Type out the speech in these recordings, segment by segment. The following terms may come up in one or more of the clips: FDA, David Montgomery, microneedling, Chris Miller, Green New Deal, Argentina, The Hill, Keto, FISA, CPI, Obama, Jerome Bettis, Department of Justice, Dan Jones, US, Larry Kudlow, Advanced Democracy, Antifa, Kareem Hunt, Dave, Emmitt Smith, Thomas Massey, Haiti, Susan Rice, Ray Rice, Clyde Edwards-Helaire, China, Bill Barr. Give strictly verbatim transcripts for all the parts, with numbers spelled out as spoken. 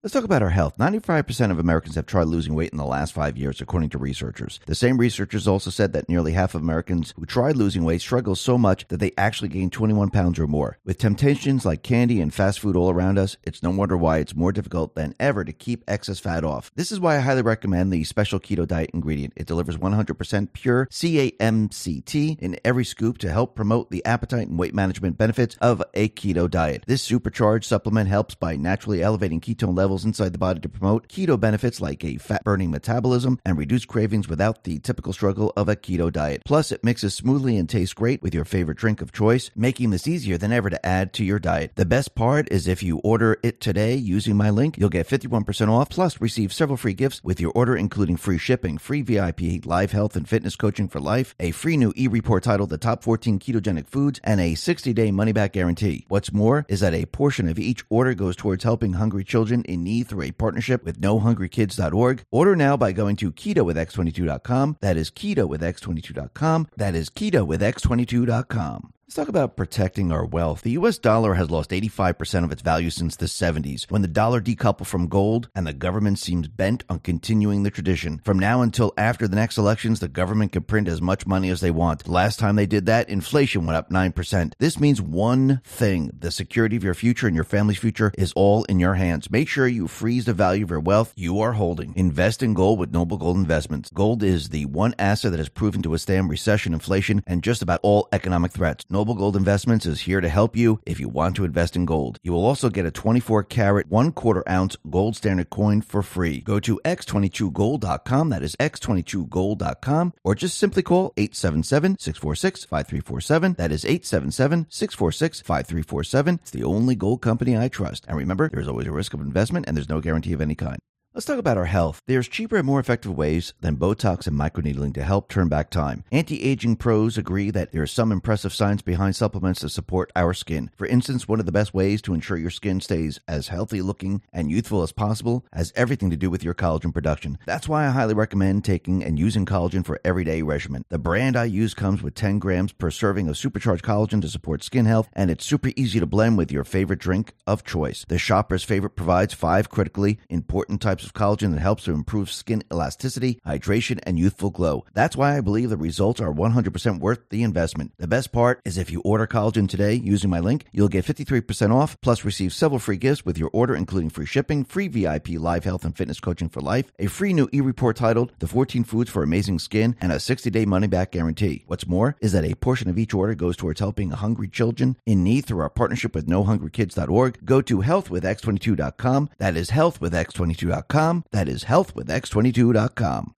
Let's talk about our health. ninety-five percent of Americans have tried losing weight in the last five years, according to researchers. The same researchers also said that nearly half of Americans who tried losing weight struggle so much that they actually gain twenty-one pounds or more. With temptations like candy and fast food all around us, it's no wonder why it's more difficult than ever to keep excess fat off. This is why I highly recommend the Special Keto Diet ingredient. It delivers one hundred percent pure C A M C T in every scoop to help promote the appetite and weight management benefits of a keto diet. This supercharged supplement helps by naturally elevating ketone levels inside the body to promote keto benefits like a fat-burning metabolism and reduce cravings without the typical struggle of a keto diet. Plus, it mixes smoothly and tastes great with your favorite drink of choice, making this easier than ever to add to your diet. The best part is if you order it today using my link, you'll get fifty-one percent off, plus receive several free gifts with your order, including free shipping, free V I P, live health and fitness coaching for life, a free new e-report titled The Top fourteen Ketogenic Foods, and a sixty-day money-back guarantee. What's more is that a portion of each order goes towards helping hungry children in need through a partnership with no hungry kids dot org. Order now by going to keto with x twenty-two dot com. That is keto with x twenty-two dot com. That is keto with x twenty-two dot com. Let's talk about protecting our wealth. The U S dollar has lost eighty-five percent of its value since the seventies, when the dollar decoupled from gold, and the government seems bent on continuing the tradition. From now until after the next elections, the government can print as much money as they want. Last time they did that, inflation went up nine percent. This means one thing: the security of your future and your family's future is all in your hands. Make sure you freeze the value of your wealth you are holding. Invest in gold with Noble Gold Investments. Gold is the one asset that has proven to withstand recession, inflation, and just about all economic threats. Noble Gold Investments is here to help you if you want to invest in gold. You will also get a twenty-four karat, one quarter ounce gold standard coin for free. Go to x twenty-two gold dot com, that is x twenty-two gold dot com, or just simply call eight seven seven, six four six, five three four seven, that is eight seven seven, six four six, five three four seven. It's the only gold company I trust. And remember, there's always a risk of investment and there's no guarantee of any kind. Let's talk about our health. There's cheaper and more effective ways than Botox and microneedling to help turn back time. Anti-aging pros agree that there is some impressive science behind supplements that support our skin. For instance, one of the best ways to ensure your skin stays as healthy looking and youthful as possible has everything to do with your collagen production. That's why I highly recommend taking and using collagen for everyday regimen. The brand I use comes with ten grams per serving of supercharged collagen to support skin health, and it's super easy to blend with your favorite drink of choice. The shopper's favorite provides five critically important types of Of collagen that helps to improve skin elasticity, hydration, and youthful glow. That's why I believe the results are one hundred percent worth the investment. The best part is if you order collagen today using my link, you'll get fifty-three percent off, plus receive several free gifts with your order, including free shipping, free V I P, live health and fitness coaching for life, a free new e-report titled The fourteen Foods for Amazing Skin, and a sixty-day money-back guarantee. What's more is that a portion of each order goes towards helping hungry children in need through our partnership with no hungry kids dot org. Go to health with x twenty-two dot com. That is health with x twenty-two dot com. That is health with x twenty-two dot com.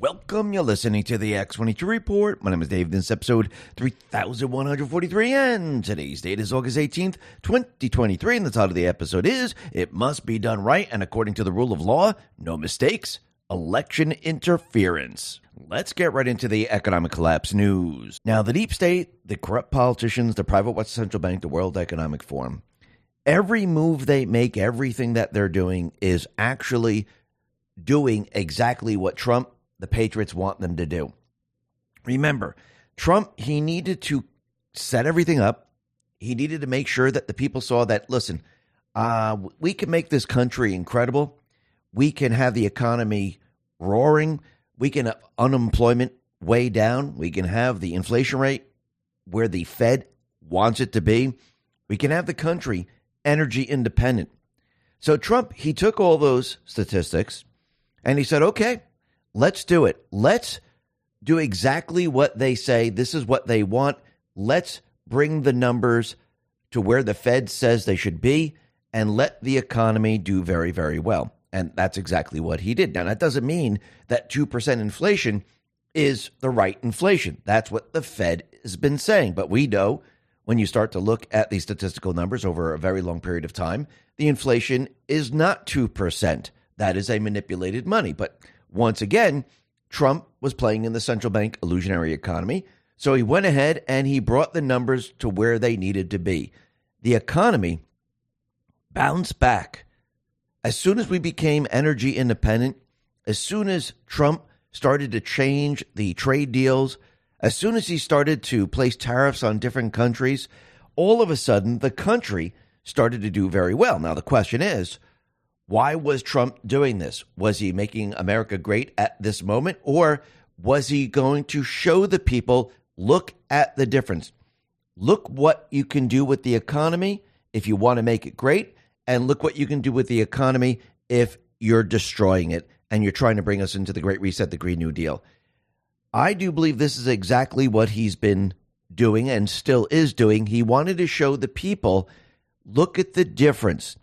welcome. You're listening to the X twenty-two Report. My name is Dave. This is episode three thousand one hundred forty-three, and today's date is August eighteenth, twenty twenty-three, and the title of the episode is It Must Be Done Right, and According to the Rule of Law, No Mistakes, Election Interference. Let's get right into the economic collapse news. Now, the deep state, the corrupt politicians, the private West Central Bank, the World Economic Forum, every move they make, everything that they're doing is actually doing exactly what Trump, the Patriots, want them to do. Remember, Trump, he needed to set everything up. He needed to make sure that the people saw that, listen, uh, we can make this country incredible. We can have the economy roaring. We can have unemployment way down. We can have the inflation rate where the Fed wants it to be. We can have the country energy independent. So Trump, he took all those statistics and he said, okay, let's do it. Let's do exactly what they say. This is what they want. Let's bring the numbers to where the Fed says they should be and let the economy do very, very well. And that's exactly what he did. Now, that doesn't mean that two percent inflation is the right inflation. That's what the Fed has been saying. But we know when you start to look at these statistical numbers over a very long period of time, the inflation is not two percent. That is a manipulated money. But once again, Trump was playing in the central bank illusionary economy. So he went ahead and he brought the numbers to where they needed to be. The economy bounced back. As soon as we became energy independent, as soon as Trump started to change the trade deals, as soon as he started to place tariffs on different countries, all of a sudden the country started to do very well. Now, the question is, why was Trump doing this? Was he making America great at this moment, or was he going to show the people, look at the difference? Look what you can do with the economy if you want to make it great, and look what you can do with the economy if you're destroying it and you're trying to bring us into the Great Reset, the Green New Deal. I do believe this is exactly what he's been doing and still is doing. He wanted to show the people, look at the difference.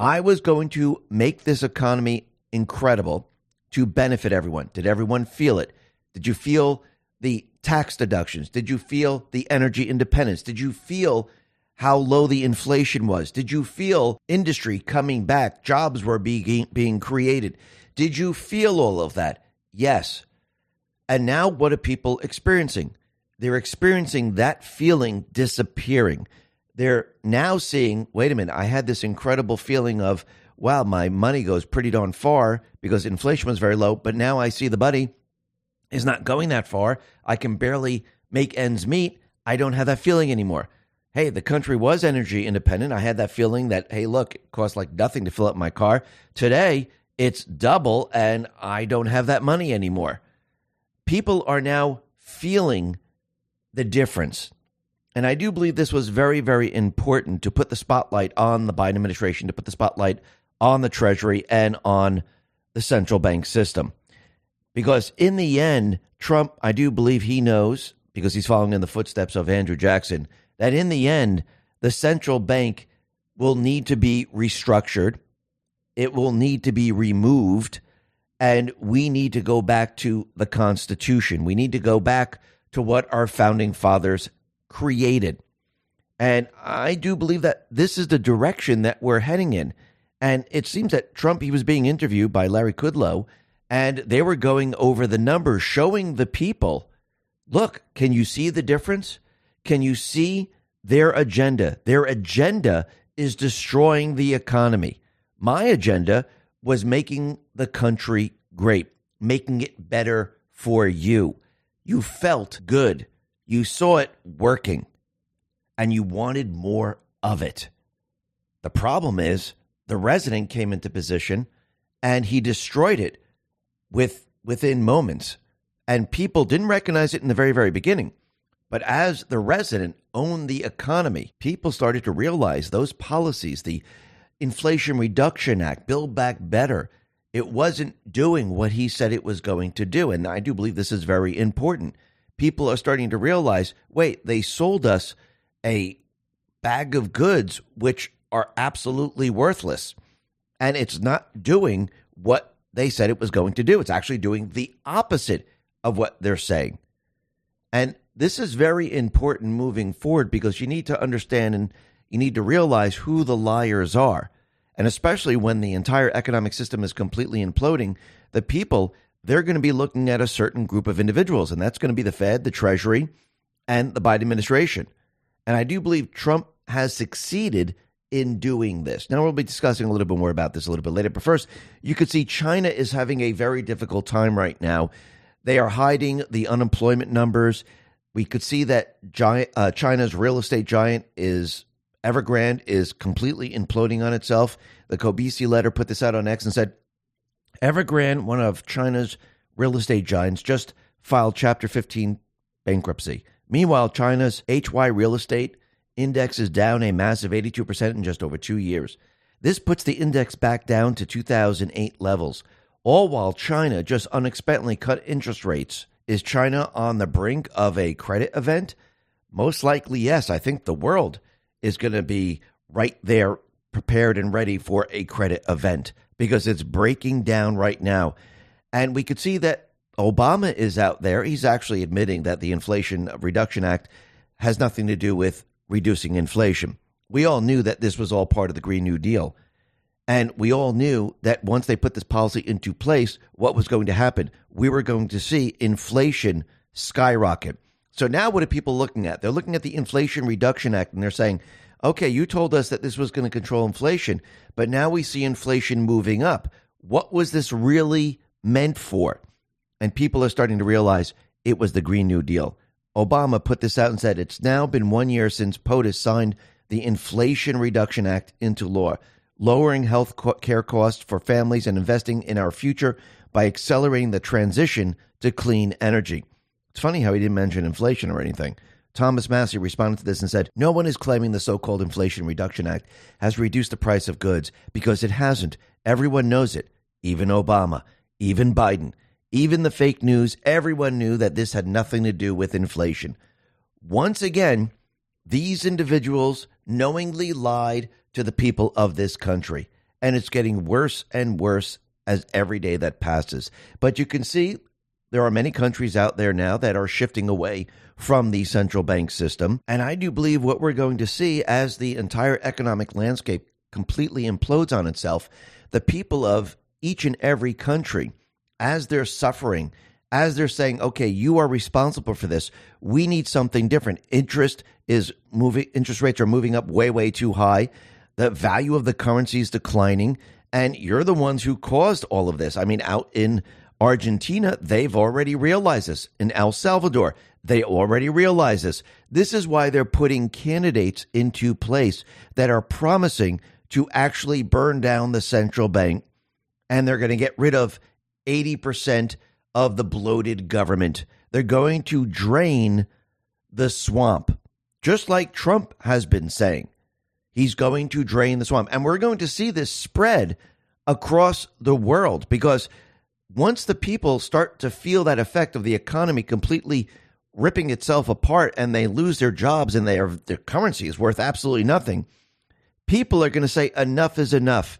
I was going to make this economy incredible to benefit everyone. Did everyone feel it? Did you feel the tax deductions? Did you feel the energy independence? Did you feel how low the inflation was? Did you feel industry coming back? Jobs were being, being created. Did you feel all of that? Yes. And now what are people experiencing? They're experiencing that feeling disappearing. They're now seeing, wait a minute, I had this incredible feeling of, wow, my money goes pretty darn far because inflation was very low, but now I see the money is not going that far. I can barely make ends meet. I don't have that feeling anymore. Hey, the country was energy independent. I had that feeling that, hey, look, it costs like nothing to fill up my car. Today, it's double and I don't have that money anymore. People are now feeling the difference. And I do believe this was very, very important to put the spotlight on the Biden administration, to put the spotlight on the Treasury and on the central bank system. Because in the end, Trump, I do believe he knows, because he's following in the footsteps of Andrew Jackson, that in the end, the central bank will need to be restructured. It will need to be removed. And we need to go back to the Constitution. We need to go back to what our founding fathers created. And I do believe that this is the direction that we're heading in. And it seems that Trump, he was being interviewed by Larry Kudlow, and they were going over the numbers, showing the people, look, can you see the difference? Can you see their agenda? Their agenda is destroying the economy. My agenda was making the country great, making it better for you. You felt good. You saw it working, and you wanted more of it. The problem is the president came into position, and he destroyed it with within moments, and people didn't recognize it in the very, very beginning. But as the president owned the economy, people started to realize those policies, the Inflation Reduction Act, Build Back Better, it wasn't doing what he said it was going to do, and I do believe this is very important. People are starting to realize, wait, they sold us a bag of goods which are absolutely worthless. And it's not doing what they said it was going to do. It's actually doing the opposite of what they're saying. And this is very important moving forward because you need to understand and you need to realize who the liars are. And especially when the entire economic system is completely imploding, the people, they're going to be looking at a certain group of individuals, and that's going to be the Fed, the Treasury, and the Biden administration. And I do believe Trump has succeeded in doing this. Now, we'll be discussing a little bit more about this a little bit later. But first, you could see China is having a very difficult time right now. They are hiding the unemployment numbers. We could see that giant, uh, China's real estate giant is Evergrande is completely imploding on itself. The Kobisi letter put this out on X and said, Evergrande, one of China's real estate giants, just filed Chapter fifteen bankruptcy. Meanwhile, China's H Y real estate index is down a massive eighty-two percent in just over two years. This puts the index back down to two thousand eight levels, all while China just unexpectedly cut interest rates. Is China on the brink of a credit event? Most likely, yes. I think the world is going to be right there prepared and ready for a credit event because it's breaking down right now. And we could see that Obama is out there. He's actually admitting that the Inflation Reduction Act has nothing to do with reducing inflation. We all knew that this was all part of the Green New Deal. And we all knew that once they put this policy into place, what was going to happen? We were going to see inflation skyrocket. So now what are people looking at? They're looking at the Inflation Reduction Act, and they're saying, okay, you told us that this was going to control inflation, but now we see inflation moving up. What was this really meant for? And people are starting to realize it was the Green New Deal. Obama put this out and said, it's now been one year since POTUS signed the Inflation Reduction Act into law, lowering health care costs for families and investing in our future by accelerating the transition to clean energy. It's funny how he didn't mention inflation or anything. Thomas Massey responded to this and said, no one is claiming the so-called Inflation Reduction Act has reduced the price of goods because it hasn't. Everyone knows it, even Obama, even Biden. Even the fake news, everyone knew that this had nothing to do with inflation. Once again, these individuals knowingly lied to the people of this country. And it's getting worse and worse as every day that passes. But you can see there are many countries out there now that are shifting away from the central bank system. And I do believe what we're going to see as the entire economic landscape completely implodes on itself, the people of each and every country, as they're suffering, as they're saying, okay, you are responsible for this. We need something different. Interest is moving. Interest rates are moving up way, way too high. The value of the currency is declining. And you're the ones who caused all of this. I mean, out in Argentina, they've already realized this. In El Salvador, they already realize this. This is why they're putting candidates into place that are promising to actually burn down the central bank. And they're going to get rid of eighty percent of the bloated government. They're going to drain the swamp, just like Trump has been saying. He's going to drain the swamp. And we're going to see this spread across the world because once the people start to feel that effect of the economy completely ripping itself apart and they lose their jobs and their, their currency is worth absolutely nothing, people are going to say enough is enough.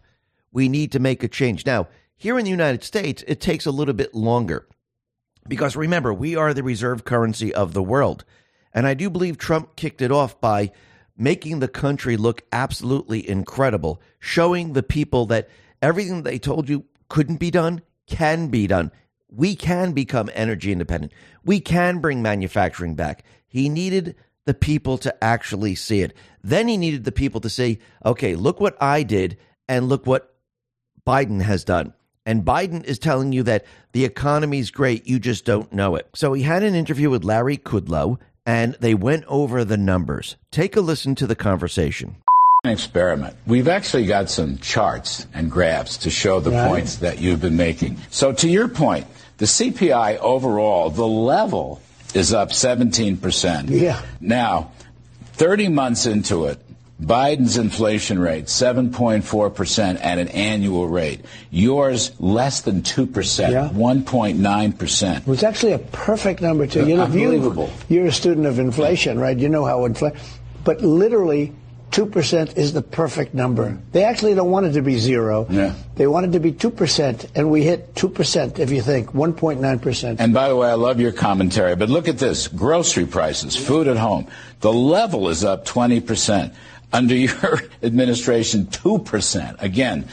We need to make a change. Now, here in the United States, it takes a little bit longer because, remember, we are the reserve currency of the world. And I do believe Trump kicked it off by making the country look absolutely incredible, showing the people that everything they told you couldn't be done can be done. We can become energy independent. We can bring manufacturing back. He needed the people to actually see it. Then he needed the people to say, okay, look what I did and look what Biden has done. And Biden is telling you that the economy's great, you just don't know it. So he had an interview with Larry Kudlow, and they went over the numbers. Take a listen to the conversation. An experiment. We've actually got some charts and graphs to show the right points that you've been making. So to your point, the C P I overall, the level is up seventeen percent. Yeah. Now, thirty months into it, Biden's inflation rate, seven point four percent at an annual rate. Yours, less than two percent, yeah. one point nine percent. It was actually a perfect number, too. You know, unbelievable. You, you're a student of inflation, right? You know how inflation. But literally, two percent is the perfect number. They actually don't want it to be zero. Yeah. They want it to be two percent, and we hit two percent, if you think, one point nine percent. And by the way, I love your commentary, but look at this. Grocery prices, food at home. The level is up twenty percent. Under your administration, two percent, again.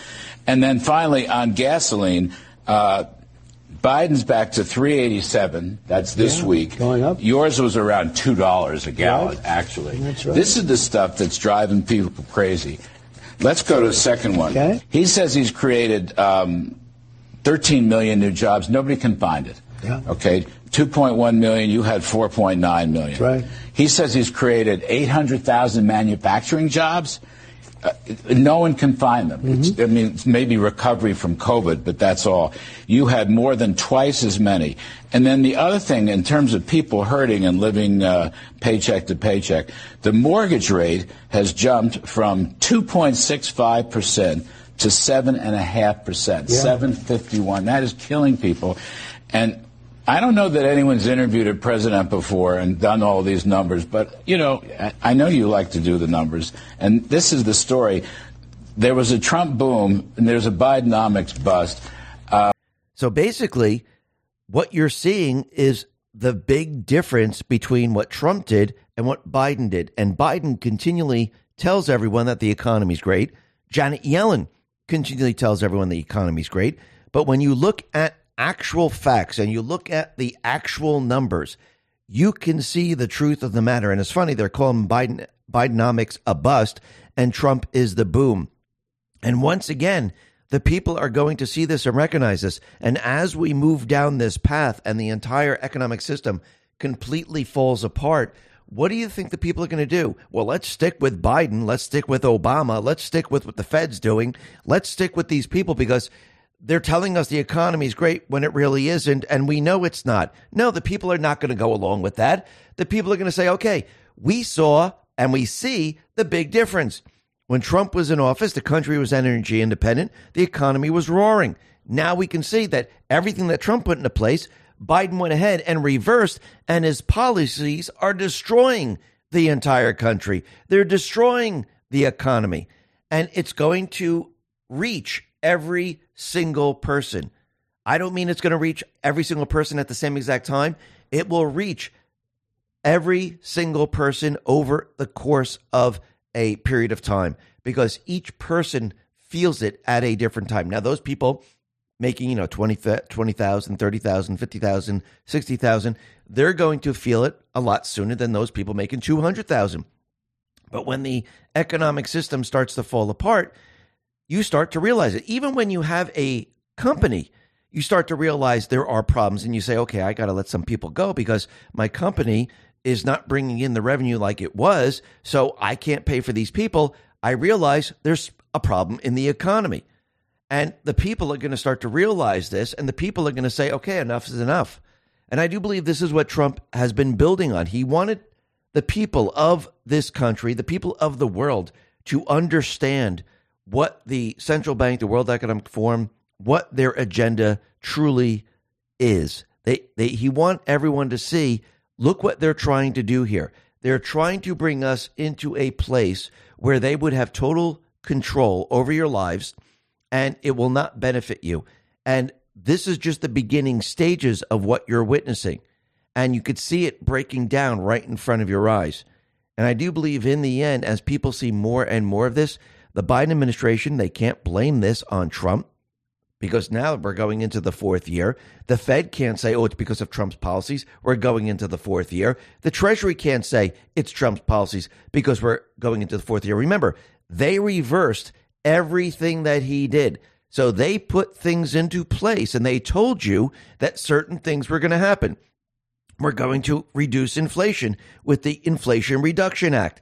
And then finally, on gasoline, uh, Biden's back to three eighty-seven. That's this yeah, week. Going up. Yours was around two dollars a gallon, right. Actually. That's right. This is the stuff that's driving people crazy. Let's go to the second one. Okay. He says he's created um, thirteen million new jobs. Nobody can find it. Yeah. Okay, two point one million. You had four point nine million. Right. He says he's created eight hundred thousand manufacturing jobs. Uh, no one can find them. Mm-hmm. It's, I mean, it's maybe recovery from COVID, but that's all. You had more than twice as many. And then the other thing, in terms of people hurting and living uh, paycheck to paycheck, the mortgage rate has jumped from two point six five percent to seven point five percent, yeah. seven fifty-one. That is killing people. And I don't know that anyone's interviewed a president before and done all these numbers, but, you know, I know you like to do the numbers, and this is the story. There was a Trump boom, and there's a Bidenomics bust. Uh, so basically, what you're seeing is the big difference between what Trump did and what Biden did. And Biden continually tells everyone that the economy's great. Janet Yellen continually tells everyone the economy's great. But when you look at actual facts and you look at the actual numbers, you can see the truth of the matter. And it's funny, they're calling Biden Bidenomics a bust and Trump is the boom. And once again, the people are going to see this and recognize this. And as we move down this path and the entire economic system completely falls apart, what do you think the people are going to do? Well, let's stick with Biden. Let's stick with Obama. Let's stick with what the Fed's doing. Let's stick with these people, because they're telling us the economy is great when it really isn't, and we know it's not. No, the people are not going to go along with that. The people are going to say, okay, we saw and we see the big difference. When Trump was in office, the country was energy independent. The economy was roaring. Now we can see that everything that Trump put into place, Biden went ahead and reversed, and his policies are destroying the entire country. They're destroying the economy, and it's going to reach every single person. I don't mean it's going to reach every single person at the same exact time. It will reach every single person over the course of a period of time, because each person feels it at a different time. Now, those people making, you know, twenty thousand, thirty thousand, fifty thousand, sixty thousand, they're going to feel it a lot sooner than those people making two hundred thousand. But when the economic system starts to fall apart, you start to realize it. Even when you have a company, you start to realize there are problems, and you say, okay, I got to let some people go because my company is not bringing in the revenue like it was, so I can't pay for these people. I realize there's a problem in the economy. And the people are going to start to realize this, and the people are going to say, okay, enough is enough. And I do believe this is what Trump has been building on. He wanted the people of this country, the people of the world, to understand what the central bank, the World Economic Forum, what their agenda truly is. They, they, he want everyone to see, look what they're trying to do here. They're trying to bring us into a place where they would have total control over your lives, and it will not benefit you. And this is just the beginning stages of what you're witnessing. And you could see it breaking down right in front of your eyes. And I do believe in the end, as people see more and more of this, the Biden administration, they can't blame this on Trump, because now we're going into the fourth year. The Fed can't say, oh, it's because of Trump's policies. We're going into the fourth year. The Treasury can't say it's Trump's policies because we're going into the fourth year. Remember, they reversed everything that he did. So they put things into place, and they told you that certain things were going to happen. We're going to reduce inflation with the Inflation Reduction Act.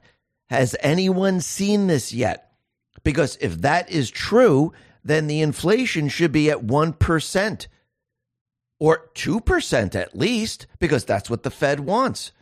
Has anyone seen this yet? Because if that is true, then the inflation should be at one percent or two percent at least, because that's what the Fed wants.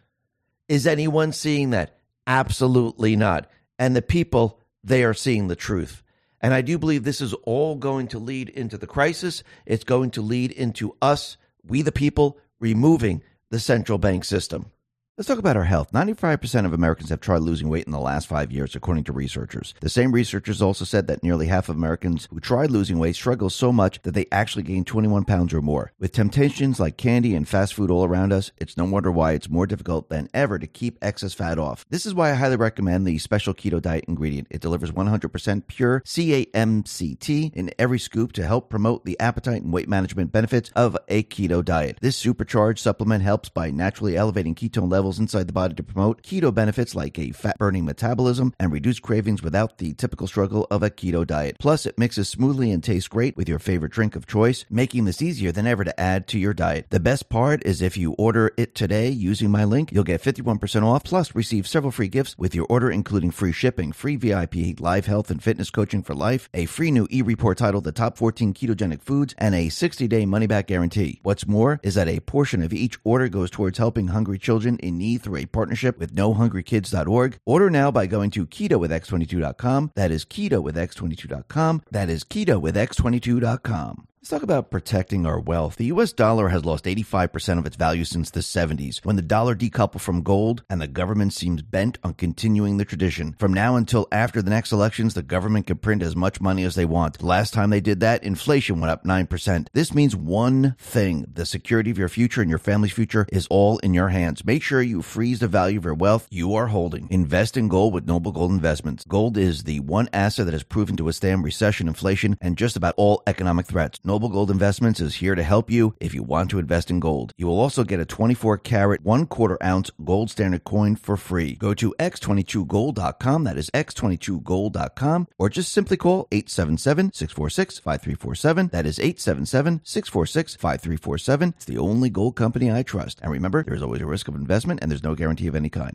Is anyone seeing that? Absolutely not. And the people, they are seeing the truth. And I do believe this is all going to lead into the crisis. It's going to lead into us, we the people, removing the central bank system. Let's talk about our health. ninety-five percent of Americans have tried losing weight in the last five years, according to researchers. The same researchers also said that nearly half of Americans who tried losing weight struggle so much that they actually gain twenty-one pounds or more. With temptations like candy and fast food all around us, it's no wonder why it's more difficult than ever to keep excess fat off. This is why I highly recommend the Special Keto Diet ingredient. It delivers one hundred percent pure C A M C T in every scoop to help promote the appetite and weight management benefits of a keto diet. This supercharged supplement helps by naturally elevating ketone levels levels inside the body to promote keto benefits like a fat-burning metabolism and reduce cravings without the typical struggle of a keto diet. Plus, it mixes smoothly and tastes great with your favorite drink of choice, making this easier than ever to add to your diet. The best part is if you order it today using my link, you'll get fifty-one percent off, plus receive several free gifts with your order, including free shipping, free V I P, live health and fitness coaching for life, a free new e-report titled The Top fourteen Ketogenic Foods, and a sixty-day money-back guarantee. What's more is that a portion of each order goes towards helping hungry children in need through a partnership with no hungry kids dot org. Order now by going to keto with x twenty-two dot com. That is keto with x twenty-two dot com. That is keto with x twenty-two dot com. Let's talk about protecting our wealth. The U S dollar has lost eighty-five percent of its value since the seventies, when the dollar decoupled from gold, and the government seems bent on continuing the tradition. From now until after the next elections, the government can print as much money as they want. Last time they did that, inflation went up nine percent. This means one thing: the security of your future and your family's future is all in your hands. Make sure you freeze the value of your wealth you are holding. Invest in gold with Noble Gold Investments. Gold is the one asset that has proven to withstand recession, inflation, and just about all economic threats. Noble Gold Investments is here to help you if you want to invest in gold. You will also get a twenty-four karat, one quarter ounce gold standard coin for free. Go to x twenty-two gold dot com, that is x twenty-two gold dot com, or just simply call eight seven seven, six four six, five three four seven, that is eight seven seven, six four six, five three four seven. It's the only gold company I trust. And remember, there's always a risk of investment and there's no guarantee of any kind.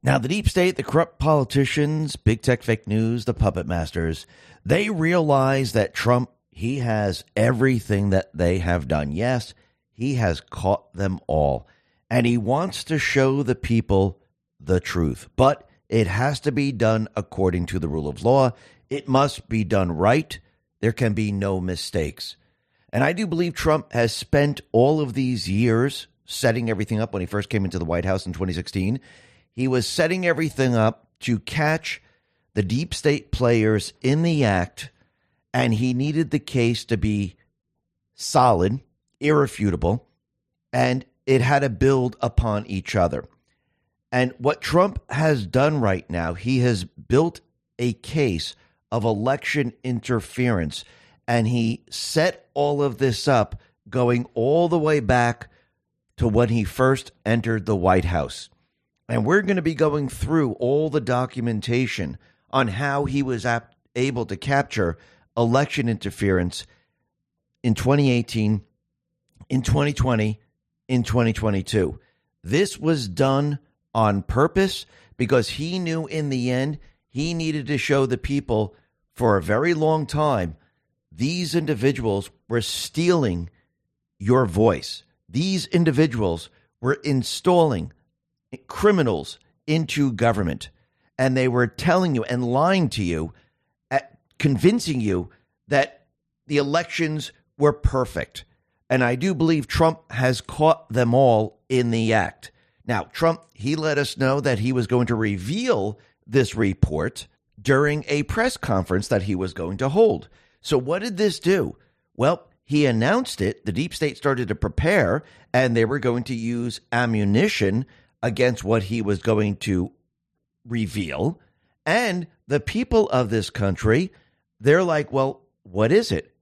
Now, the deep state, the corrupt politicians, big tech fake news, the puppet masters, they realize that Trump, he has everything that they have done. Yes, he has caught them all. And he wants to show the people the truth. But it has to be done according to the rule of law. It must be done right. There can be no mistakes. And I do believe Trump has spent all of these years setting everything up. When he first came into the White House in twenty sixteen, he was setting everything up to catch the deep state players in the act. And he needed the case to be solid, irrefutable, and it had to build upon each other. And what Trump has done right now, he has built a case of election interference, and he set all of this up going all the way back to when he first entered the White House. And we're going to be going through all the documentation on how he was ap- able to capture election interference in twenty eighteen, in twenty twenty, in twenty twenty-two. This was done on purpose because he knew in the end he needed to show the people for a very long time these individuals were stealing your voice. These individuals were installing criminals into government, and they were telling you and lying to you, convincing you that the elections were perfect. And I do believe Trump has caught them all in the act. Now, Trump, he let us know that he was going to reveal this report during a press conference that he was going to hold. So what did this do? Well, he announced it. The deep state started to prepare, and they were going to use ammunition against what he was going to reveal. And the people of this country, they're like, well, what is it?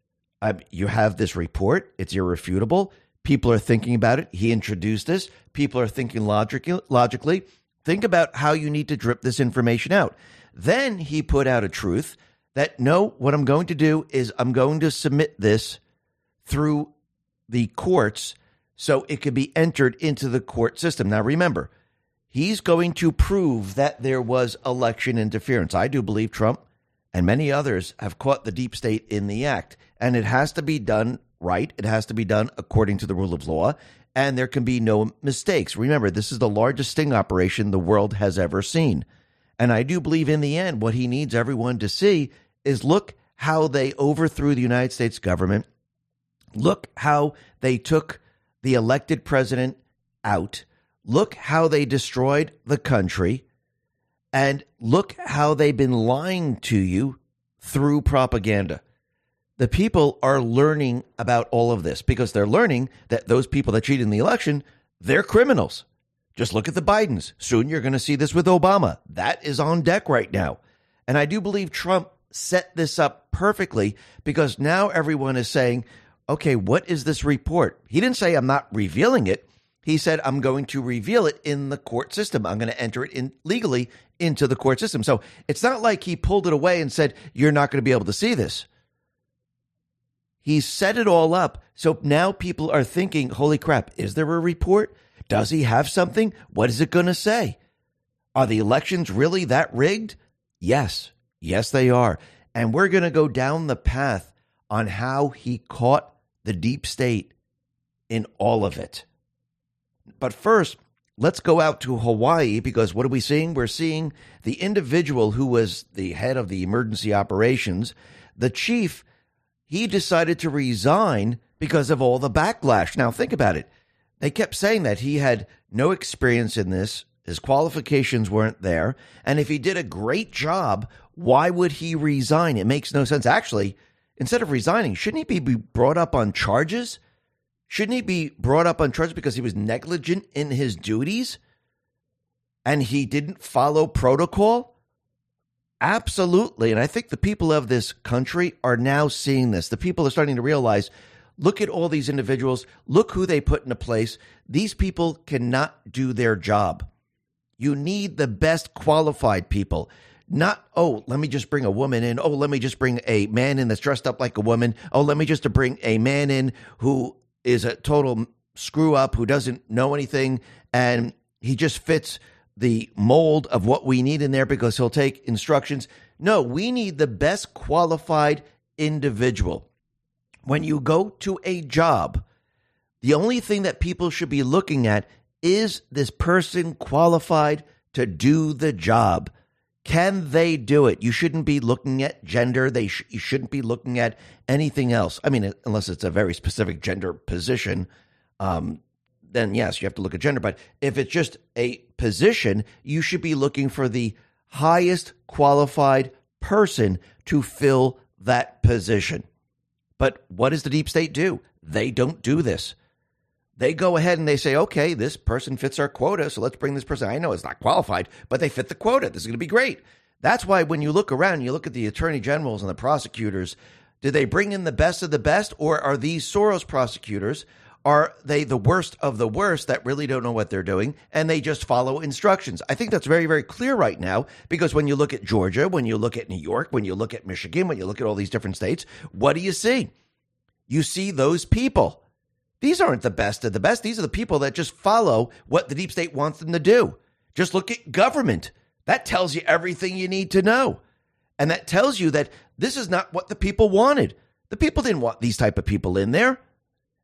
Um, you have this report. It's irrefutable. People are thinking about it. He introduced this. People are thinking logic- logically. Think about how you need to drip this information out. Then he put out a truth that, no, what I'm going to do is I'm going to submit this through the courts so it could be entered into the court system. Now, remember, he's going to prove that there was election interference. I do believe Trump and many others have caught the deep state in the act, and it has to be done right. It has to be done according to the rule of law, and there can be no mistakes. Remember, this is the largest sting operation the world has ever seen. And I do believe in the end, what he needs everyone to see is look how they overthrew the United States government. Look how they took the elected president out. Look how they destroyed the country. And look how they've been lying to you through propaganda. The people are learning about all of this because they're learning that those people that cheated in the election, they're criminals. Just look at the Bidens. Soon you're going to see this with Obama. That is on deck right now. And I do believe Trump set this up perfectly because now everyone is saying, okay, what is this report? He didn't say I'm not revealing it. He said, I'm going to reveal it in the court system. I'm going to enter it in legally into the court system. So it's not like he pulled it away and said, you're not going to be able to see this. He set it all up. So now people are thinking, holy crap, is there a report? Does he have something? What is it going to say? Are the elections really that rigged? Yes. Yes, they are. And we're going to go down the path on how he caught the deep state in all of it. But first, let's go out to Hawaii, because what are we seeing? We're seeing the individual who was the head of the emergency operations, the chief, he decided to resign because of all the backlash. Now, think about it. They kept saying that he had no experience in this. His qualifications weren't there. And if he did a great job, why would he resign? It makes no sense. Actually, instead of resigning, shouldn't he be brought up on charges? Shouldn't he be brought up on charges because he was negligent in his duties and he didn't follow protocol? Absolutely. And I think the people of this country are now seeing this. The people are starting to realize, look at all these individuals. Look who they put into place. These people cannot do their job. You need the best qualified people. Not, oh, let me just bring a woman in. Oh, let me just bring a man in that's dressed up like a woman. Oh, let me just bring a man in who is a total screw up, who doesn't know anything, and he just fits the mold of what we need in there because he'll take instructions. No, we need the best qualified individual. When you go to a job, the only thing that people should be looking at is this person qualified to do the job. Can they do it? You shouldn't be looking at gender. They sh- you shouldn't be looking at anything else. I mean, unless it's a very specific gender position, um, then yes, you have to look at gender. But if it's just a position, you should be looking for the highest qualified person to fill that position. But what does the deep state do? They don't do this. They go ahead and they say, okay, this person fits our quota, so let's bring this person. I know it's not qualified, but they fit the quota. This is going to be great. That's why when you look around, you look at the attorney generals and the prosecutors, do they bring in the best of the best, or are these Soros prosecutors, are they the worst of the worst that really don't know what they're doing, and they just follow instructions? I think that's very, very clear right now, because when you look at Georgia, when you look at New York, when you look at Michigan, when you look at all these different states, what do you see? You see those people. These aren't the best of the best. These are the people that just follow what the deep state wants them to do. Just look at government. That tells you everything you need to know. And that tells you that this is not what the people wanted. The people didn't want these type of people in there.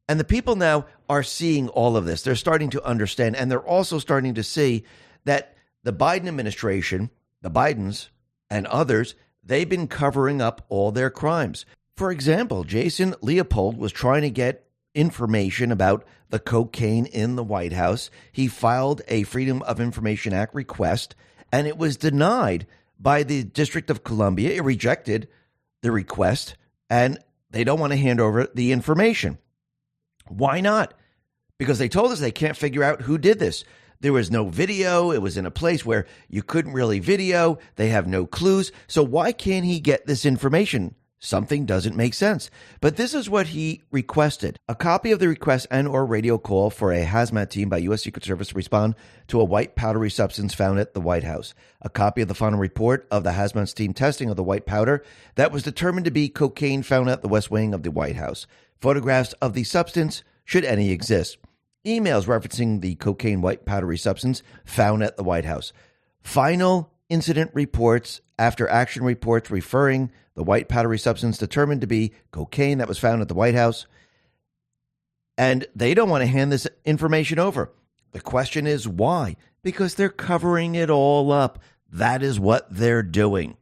And the people now are seeing all of this. They're starting to understand. And they're also starting to see that the Biden administration, the Bidens and others, they've been covering up all their crimes. For example, Jason Leopold was trying to get information about the cocaine in the White House. He filed a Freedom of Information Act request, and it was denied by the District of Columbia. It rejected the request, and they don't want to hand over the information. Why not? Because they told us they can't figure out who did this. There was no video. It was in a place where you couldn't really video. They have no clues. So why can't he get this information? Something doesn't make sense. But this is what he requested. A copy of the request and or radio call for a hazmat team by U S. Secret Service to respond to a white powdery substance found at the White House. A copy of the final report of the hazmat team testing of the white powder that was determined to be cocaine found at the West Wing of the White House. Photographs of the substance, should any exist. Emails referencing the cocaine white powdery substance found at the White House. Final incident reports after action reports referring the white powdery substance determined to be cocaine that was found at the White House. And they don't want to hand this information over. The question is why? Because they're covering it all up. That is what they're doing.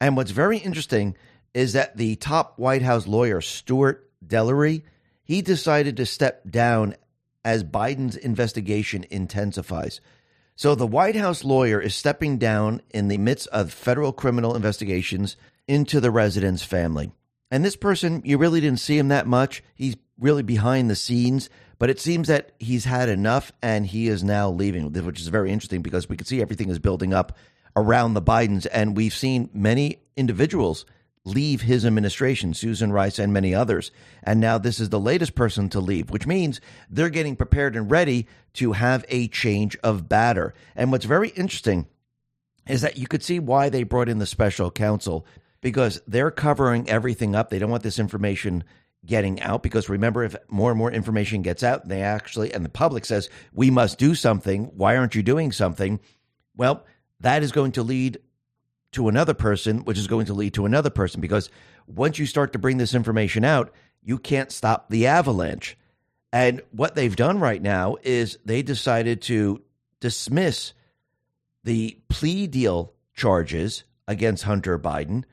And what's very interesting is that the top White House lawyer, Stuart Dellery, he decided to step down as Biden's investigation intensifies. So the White House lawyer is stepping down in the midst of federal criminal investigations into the resident's family. And this person, you really didn't see him that much. He's really behind the scenes, but it seems that he's had enough and he is now leaving, which is very interesting because we can see everything is building up around the Bidens. And we've seen many individuals leave his administration, Susan Rice and many others. And now this is the latest person to leave, which means they're getting prepared and ready to have a change of batter. And what's very interesting is that you could see why they brought in the special counsel, because they're covering everything up. They don't want this information getting out, because remember, if more and more information gets out, they actually, and the public says, we must do something. Why aren't you doing something? Well, that is going to lead to another person, which is going to lead to another person, because once you start to bring this information out, you can't stop the avalanche. And what they've done right now is they decided to dismiss the plea deal charges against Hunter Biden.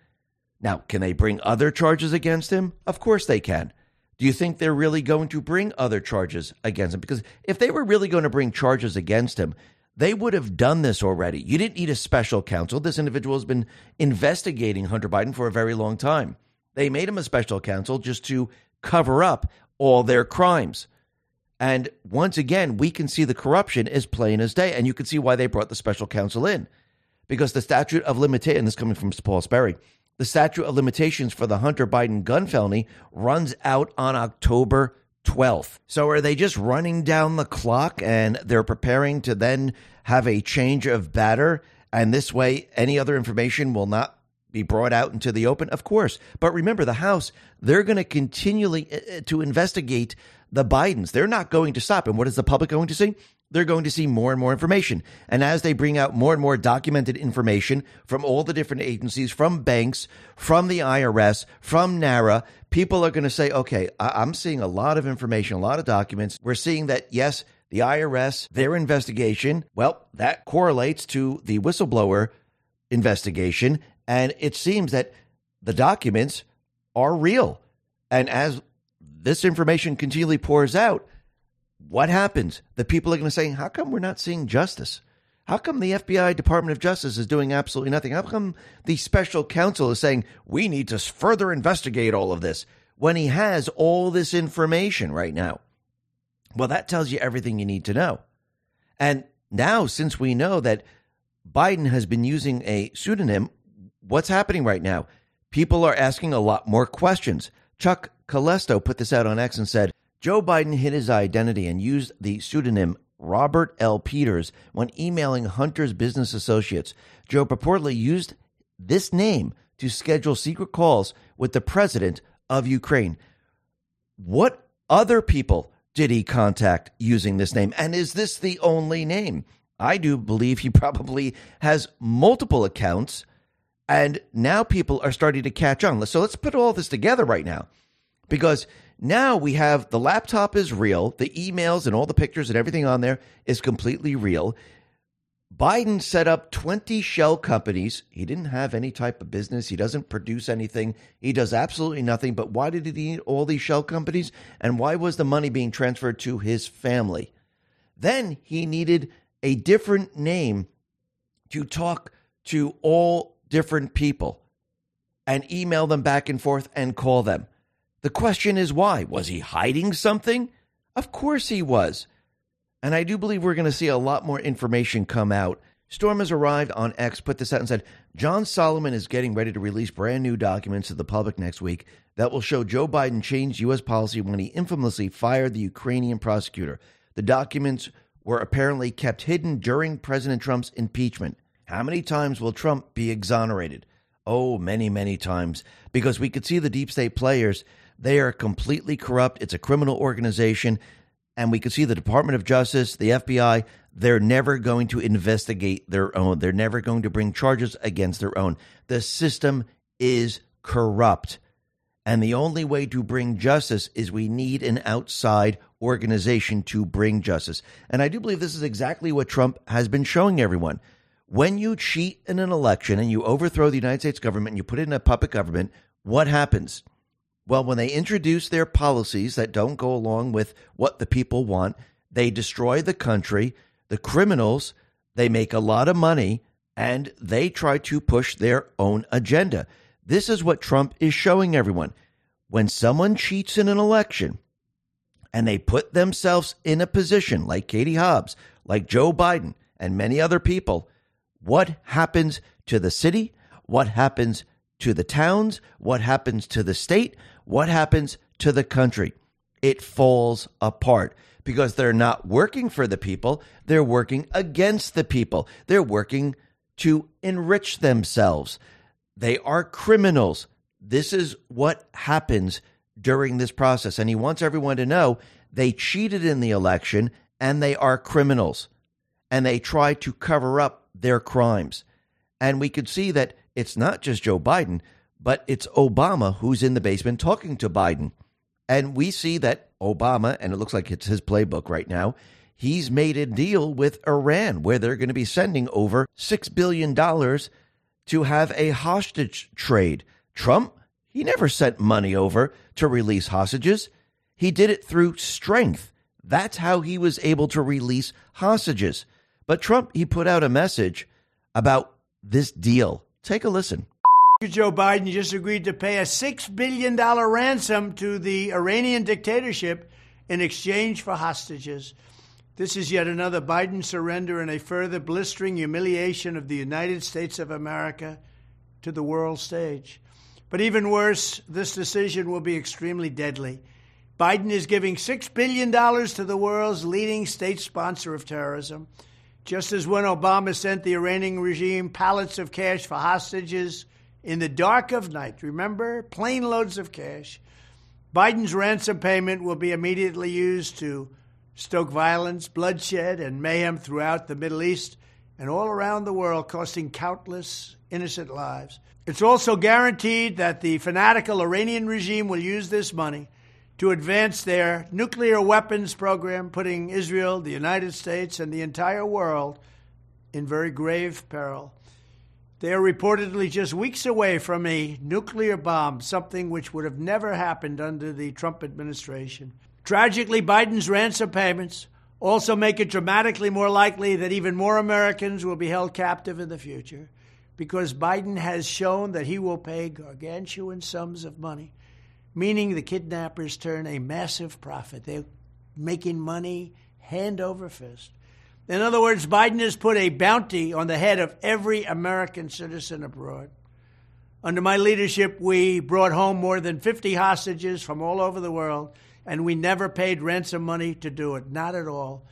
Now, can they bring other charges against him? Of course they can. Do you think they're really going to bring other charges against him? Because if they were really going to bring charges against him, they would have done this already. You didn't need a special counsel. This individual has been investigating Hunter Biden for a very long time. They made him a special counsel just to cover up all their crimes. And once again, we can see the corruption is plain as day. And you can see why they brought the special counsel in. Because the statute of limitations, and this is coming from Paul Sperry, the statute of limitations for the Hunter Biden gun felony runs out on October twelfth. So are they just running down the clock and they're preparing to then have a change of batter? And this way, any other information will not be brought out into the open? Of course. But remember, the House, they're going to continually uh, to investigate the Bidens. They're not going to stop. And what is the public going to see? They're going to see more and more information. And as they bring out more and more documented information from all the different agencies, from banks, from the I R S, from NARA, people are going to say, okay, I- I'm seeing a lot of information, a lot of documents. We're seeing that, yes, the I R S, their investigation, well, that correlates to the whistleblower investigation. And it seems that the documents are real. And as this information continually pours out, what happens? The people are going to say, how come we're not seeing justice? How come the F B I, Department of Justice, is doing absolutely nothing? How come the special counsel is saying, we need to further investigate all of this, when he has all this information right now? Well, that tells you everything you need to know. And now, since we know that Biden has been using a pseudonym, what's happening right now? People are asking a lot more questions. Chuck Colesto put this out on X and said, Joe Biden hid his identity and used the pseudonym Robert L. Peters when emailing Hunter's business associates. Joe purportedly used this name to schedule secret calls with the president of Ukraine. What other people did he contact using this name? And is this the only name? I do believe he probably has multiple accounts, and now people are starting to catch on. So let's put all this together right now, because now we have the laptop is real. The emails and all the pictures and everything on there is completely real. Biden set up twenty shell companies. He didn't have any type of business. He doesn't produce anything. He does absolutely nothing. But why did he need all these shell companies? And why was the money being transferred to his family? Then he needed a different name to talk to all different people and email them back and forth and call them. The question is why? Was he hiding something? Of course he was. And I do believe we're going to see a lot more information come out. Storm has arrived on X, put this out and said, John Solomon is getting ready to release brand new documents to the public next week that will show Joe Biden changed U S policy when he infamously fired the Ukrainian prosecutor. The documents were apparently kept hidden during President Trump's impeachment. How many times will Trump be exonerated? Oh, many, many times, because we could see the deep state players. They are completely corrupt. It's a criminal organization. And we can see the Department of Justice, the F B I, they're never going to investigate their own. They're never going to bring charges against their own. The system is corrupt. And the only way to bring justice is we need an outside organization to bring justice. And I do believe this is exactly what Trump has been showing everyone. When you cheat in an election and you overthrow the United States government and you put it in a puppet government, what happens? Well, when they introduce their policies that don't go along with what the people want, they destroy the country, the criminals, they make a lot of money, and they try to push their own agenda. This is what Trump is showing everyone. When someone cheats in an election and they put themselves in a position like Katie Hobbs, like Joe Biden, and many other people, what happens to the city? What happens to the towns, what happens to the state, what happens to the country. It falls apart because they're not working for the people. They're working against the people. They're working to enrich themselves. They are criminals. This is what happens during this process. And he wants everyone to know they cheated in the election and they are criminals and they try to cover up their crimes. And we could see that it's not just Joe Biden, but it's Obama who's in the basement talking to Biden. And we see that Obama, and it looks like it's his playbook right now, he's made a deal with Iran where they're going to be sending over six billion dollars to have a hostage trade. Trump, he never sent money over to release hostages. He did it through strength. That's how he was able to release hostages. But Trump, he put out a message about this deal. Take a listen. Joe Biden just agreed to pay a six billion dollars ransom to the Iranian dictatorship in exchange for hostages. This is yet another Biden surrender and a further blistering humiliation of the United States of America to the world stage. But even worse, this decision will be extremely deadly. Biden is giving six billion dollars to the world's leading state sponsor of terrorism. Just as when Obama sent the Iranian regime pallets of cash for hostages in the dark of night, remember, plane loads of cash, Biden's ransom payment will be immediately used to stoke violence, bloodshed, and mayhem throughout the Middle East and all around the world, costing countless innocent lives. It's also guaranteed that the fanatical Iranian regime will use this money to advance their nuclear weapons program, putting Israel, the United States, and the entire world in very grave peril. They are reportedly just weeks away from a nuclear bomb, something which would have never happened under the Trump administration. Tragically, Biden's ransom payments also make it dramatically more likely that even more Americans will be held captive in the future, because Biden has shown that he will pay gargantuan sums of money, meaning the kidnappers turn a massive profit. They're making money hand over fist. In other words, Biden has put a bounty on the head of every American citizen abroad. Under my leadership, we brought home more than fifty hostages from all over the world, and we never paid ransom money to do it, not at all.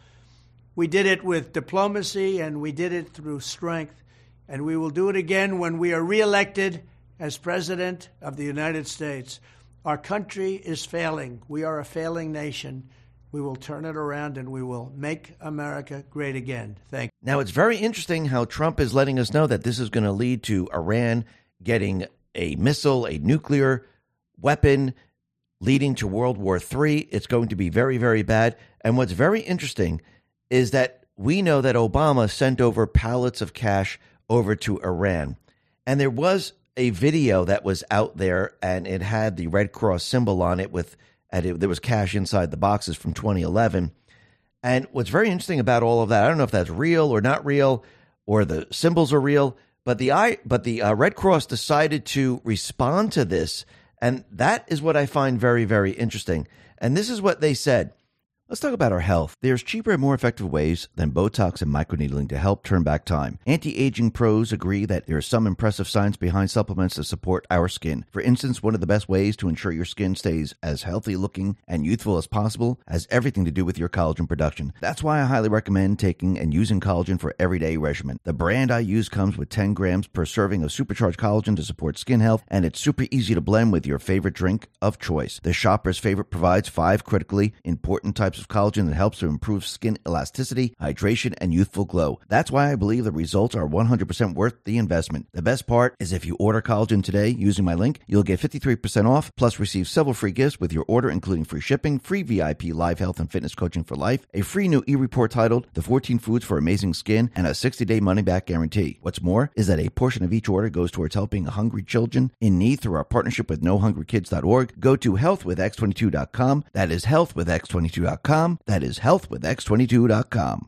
We did it with diplomacy, and we did it through strength, and we will do it again when we are reelected as President of the United States. Our country is failing. We are a failing nation. We will turn it around and we will make America great again. Thank you. Now, it's very interesting how Trump is letting us know that this is going to lead to Iran getting a missile, a nuclear weapon, leading to World War Three. It's going to be very, very bad. And what's very interesting is that we know that Obama sent over pallets of cash over to Iran. And there was a video that was out there, and it had the Red Cross symbol on it with, and it, there was cash inside the boxes from twenty eleven. And what's very interesting about all of that, I don't know if that's real or not real, or the symbols are real, but the I, but the uh, Red Cross decided to respond to this, and that is what I find very, very interesting. And this is what they said. Let's talk about our health. There's cheaper and more effective ways than Botox and microneedling to help turn back time. Anti-aging pros agree that there are some impressive science behind supplements that support our skin. For instance, one of the best ways to ensure your skin stays as healthy looking and youthful as possible has everything to do with your collagen production. That's why I highly recommend taking and using collagen for everyday regimen. The brand I use comes with ten grams per serving of supercharged collagen to support skin health, and it's super easy to blend with your favorite drink of choice. The shopper's favorite provides five critically important types of collagen that helps to improve skin elasticity, hydration, and youthful glow. That's why I believe the results are one hundred percent worth the investment. The best part is if you order collagen today using my link, you'll get fifty-three percent off, plus receive several free gifts with your order, including free shipping, free V I P live health and fitness coaching for life, a free new e-report titled The fourteen foods for Amazing Skin, and a sixty-day money-back guarantee. What's more is that a portion of each order goes towards helping hungry children in need through our partnership with no hungry kids dot org. Go to health with x twenty-two dot com. That is health with x twenty-two dot com. That is health with x twenty-two dot com.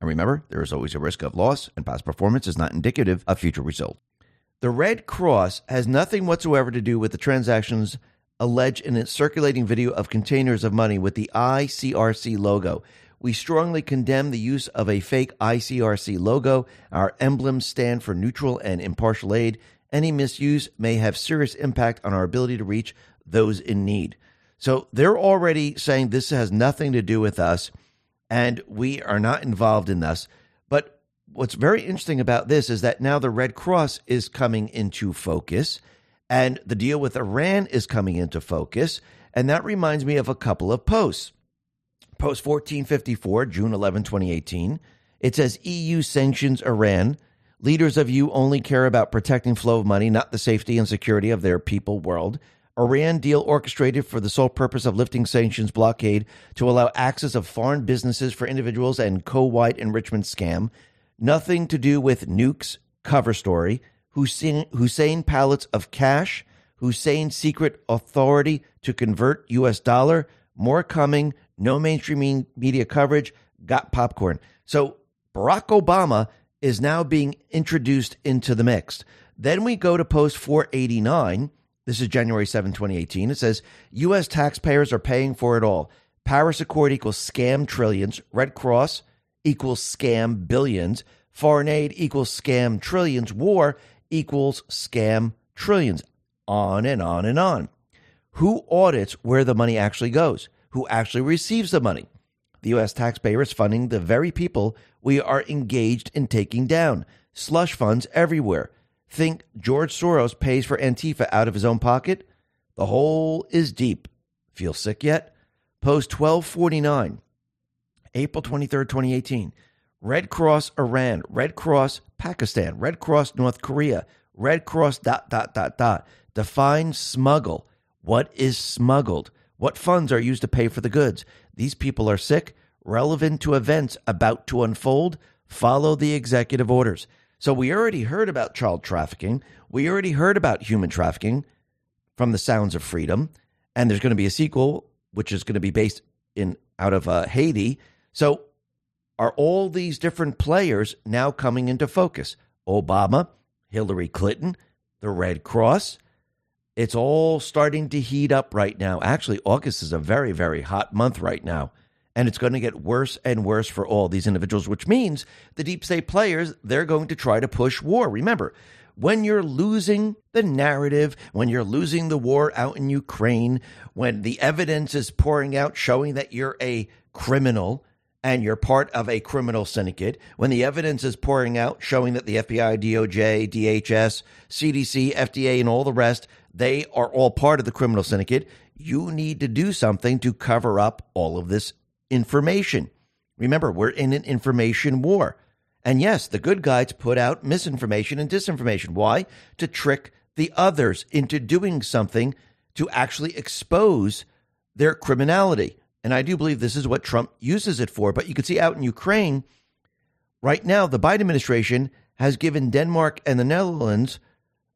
And remember, there is always a risk of loss, and past performance is not indicative of future results. The Red Cross has nothing whatsoever to do with the transactions alleged in its circulating video of containers of money with the I C R C logo. We strongly condemn the use of a fake I C R C logo. Our emblems stand for neutral and impartial aid. Any misuse may have serious impact on our ability to reach those in need. So they're already saying this has nothing to do with us, and we are not involved in this. But what's very interesting about this is that now the Red Cross is coming into focus, and the deal with Iran is coming into focus. And that reminds me of a couple of posts. Post fourteen fifty-four, June eleventh, twenty eighteen. It says, E U sanctions Iran. Leaders of E U only care about protecting flow of money, not the safety and security of their people world. Iran deal orchestrated for the sole purpose of lifting sanctions blockade to allow access of foreign businesses for individuals and co-wide enrichment scam. Nothing to do with nukes. Cover story. Hussein, Hussein pallets of cash. Hussein secret authority to convert U S dollar. More coming. No mainstream media coverage. Got popcorn. So Barack Obama is now being introduced into the mix. Then we go to post four eighty-nine. This is January seventh, twenty eighteen. It says, U S taxpayers are paying for it all. Paris Accord equals scam trillions. Red Cross equals scam billions. Foreign aid equals scam trillions. War equals scam trillions. On and on and on. Who audits where the money actually goes? Who actually receives the money? The U S taxpayer is funding the very people we are engaged in taking down. Slush funds everywhere. Think George Soros pays for Antifa out of his own pocket? The hole is deep. Feel sick yet? Post twelve forty-nine, April twenty-third, twenty eighteen. Red Cross Iran, Red Cross Pakistan, Red Cross North Korea, Red Cross dot dot dot dot. Define smuggle. What is smuggled? What funds are used to pay for the goods? These people are sick, relevant to events about to unfold. Follow the executive orders. So we already heard about child trafficking. We already heard about human trafficking from the Sounds of Freedom. And there's going to be a sequel, which is going to be based in out of uh, Haiti. So are all these different players now coming into focus? Obama, Hillary Clinton, the Red Cross. It's all starting to heat up right now. Actually, August is a very, very hot month right now. And it's going to get worse and worse for all these individuals, which means the deep state players, they're going to try to push war. Remember, when you're losing the narrative, when you're losing the war out in Ukraine, when the evidence is pouring out showing that you're a criminal and you're part of a criminal syndicate, when the evidence is pouring out showing that the F B I, D O J, D H S, C D C, F D A, and all the rest, they are all part of the criminal syndicate, you need to do something to cover up all of this information. Remember, we're in an information war. And yes, the good guys put out misinformation and disinformation. Why? To trick the others into doing something to actually expose their criminality. And I do believe this is what Trump uses it for. But you can see out in Ukraine, right now, the Biden administration has given Denmark and the Netherlands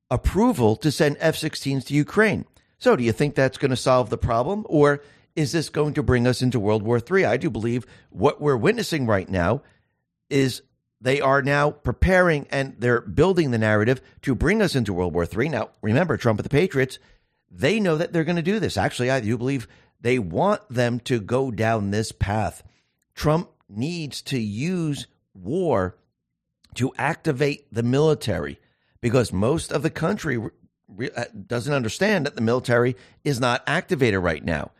approval to send F sixteens to Ukraine. So do you think that's going to solve the problem? Or is this going to bring us into World War Three? I do believe what we're witnessing right now is they are now preparing and they're building the narrative to bring us into World War Three. Now, remember, Trump and the Patriots, they know that they're going to do this. Actually, I do believe they want them to go down this path. Trump needs to use war to activate the military, because most of the country re- doesn't understand that the military is not activated right now.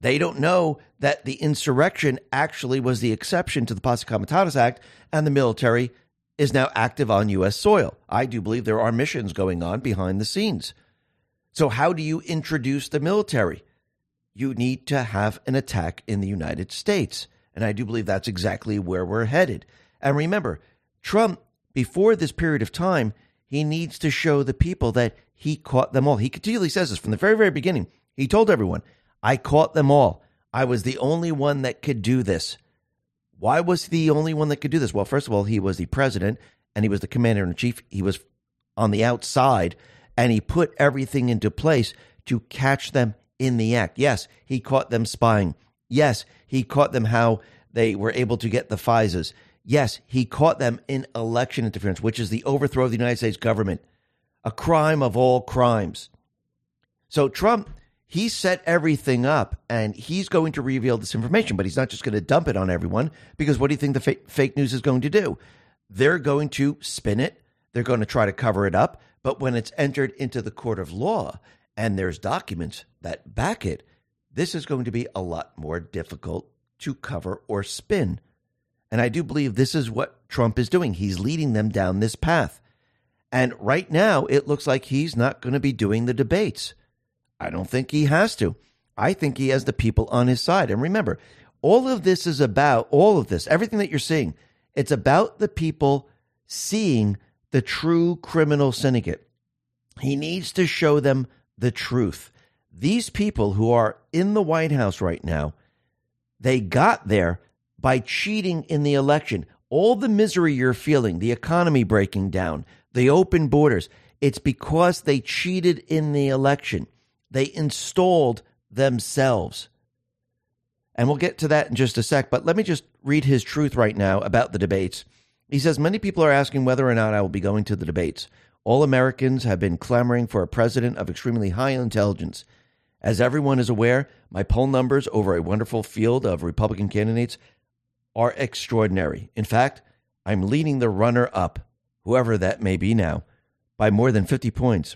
They don't know that the insurrection actually was the exception to the Posse Comitatus Act, and the military is now active on U S soil. I do believe there are missions going on behind the scenes. So how do you introduce the military? You need to have an attack in the United States. And I do believe that's exactly where we're headed. And remember, Trump, before this period of time, he needs to show the people that he caught them all. He continually says this from the very, very beginning. He told everyone, I caught them all. I was the only one that could do this. Why was he the only one that could do this? Well, first of all, he was the president and he was the commander in chief. He was on the outside and he put everything into place to catch them in the act. Yes, he caught them spying. Yes, he caught them how they were able to get the FISAs. Yes, he caught them in election interference, which is the overthrow of the United States government, a crime of all crimes. So Trump, he set everything up, and he's going to reveal this information, but he's not just going to dump it on everyone, because what do you think the fa- fake news is going to do? They're going to spin it. They're going to try to cover it up. But when it's entered into the court of law and there's documents that back it, this is going to be a lot more difficult to cover or spin. And I do believe this is what Trump is doing. He's leading them down this path. And right now, it looks like he's not going to be doing the debates. I don't think he has to. I think he has the people on his side. And remember, all of this is about, all of this, everything that you're seeing, it's about the people seeing the true criminal syndicate. He needs to show them the truth. These people who are in the White House right now, they got there by cheating in the election. All the misery you're feeling, the economy breaking down, the open borders, it's because they cheated in the election. They installed themselves. And we'll get to that in just a sec, but let me just read his truth right now about the debates. He says, many people are asking whether or not I will be going to the debates. All Americans have been clamoring for a president of extremely high intelligence. As everyone is aware, my poll numbers over a wonderful field of Republican candidates are extraordinary. In fact, I'm leading the runner-up, whoever that may be now, by more than fifty points.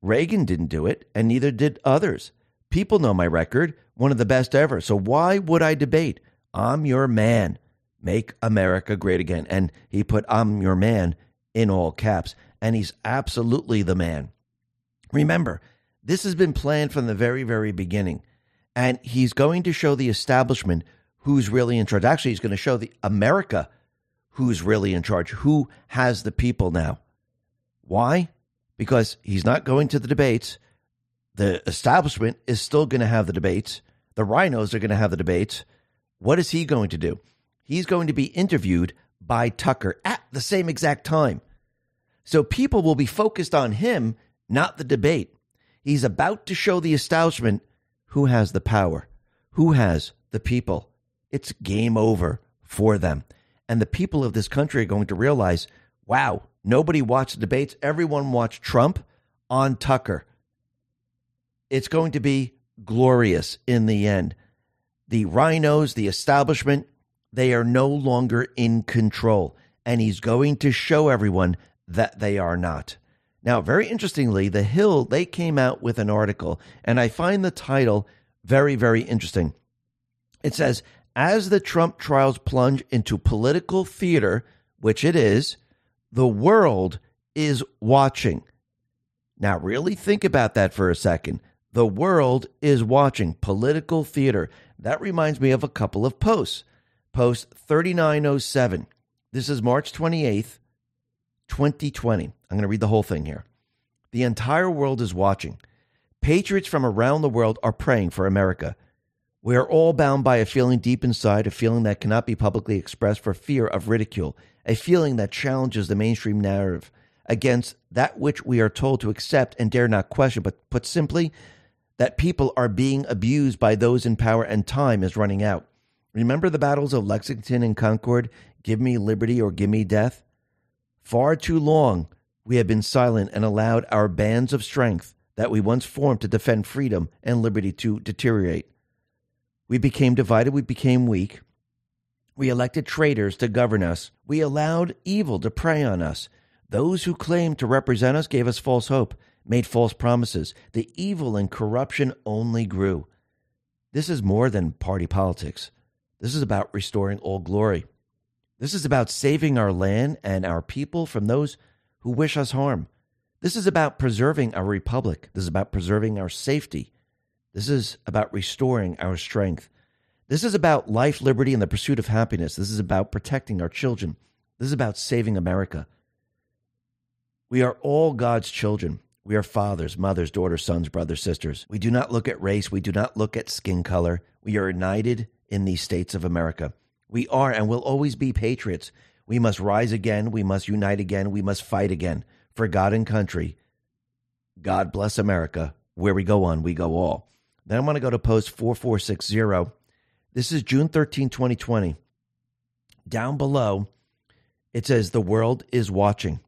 Reagan didn't do it, and neither did others. People know my record, one of the best ever. So why would I debate? I'm your man. Make America great again. And he put, I'm your man in all caps. And he's absolutely the man. Remember, this has been planned from the very, very beginning. And he's going to show the establishment who's really in charge. Actually, he's going to show the America who's really in charge, who has the people now. Why? Because he's not going to the debates. The establishment is still going to have the debates. The rhinos are going to have the debates. What is he going to do? He's going to be interviewed by Tucker at the same exact time. So people will be focused on him, not the debate. He's about to show the establishment who has the power, who has the people. It's game over for them. And the people of this country are going to realize, wow, nobody watched the debates. Everyone watched Trump on Tucker. It's going to be glorious in the end. The rhinos, the establishment, they are no longer in control. And he's going to show everyone that they are not. Now, very interestingly, The Hill, they came out with an article, and I find the title very, very interesting. It says, as the Trump trials plunge into political theater, which it is, the world is watching. Now, really think about that for a second. The world is watching. Political theater. That reminds me of a couple of posts. Post thirty-nine oh seven. This is March twenty-eighth, twenty twenty. I'm going to read the whole thing here. The entire world is watching. Patriots from around the world are praying for America. We are all bound by a feeling deep inside, a feeling that cannot be publicly expressed for fear of ridicule, a feeling that challenges the mainstream narrative against that which we are told to accept and dare not question, but put simply, that people are being abused by those in power and time is running out. Remember the battles of Lexington and Concord? Give me liberty or give me death. Far too long, we have been silent and allowed our bands of strength that we once formed to defend freedom and liberty to deteriorate. We became divided. We became weak. We elected traitors to govern us. We allowed evil to prey on us. Those who claimed to represent us gave us false hope, made false promises. The evil and corruption only grew. This is more than party politics. This is about restoring old glory. This is about saving our land and our people from those who wish us harm. This is about preserving our republic. This is about preserving our safety. This is about restoring our strength. This is about life, liberty, and the pursuit of happiness. This is about protecting our children. This is about saving America. We are all God's children. We are fathers, mothers, daughters, sons, brothers, sisters. We do not look at race. We do not look at skin color. We are united in these states of America. We are and will always be patriots. We must rise again. We must unite again. We must fight again for God and country. God bless America. Where we go on, we go all. Then I'm going to go to post four four six zero. This is June thirteenth, twenty twenty. Down below, it says, the world is watching.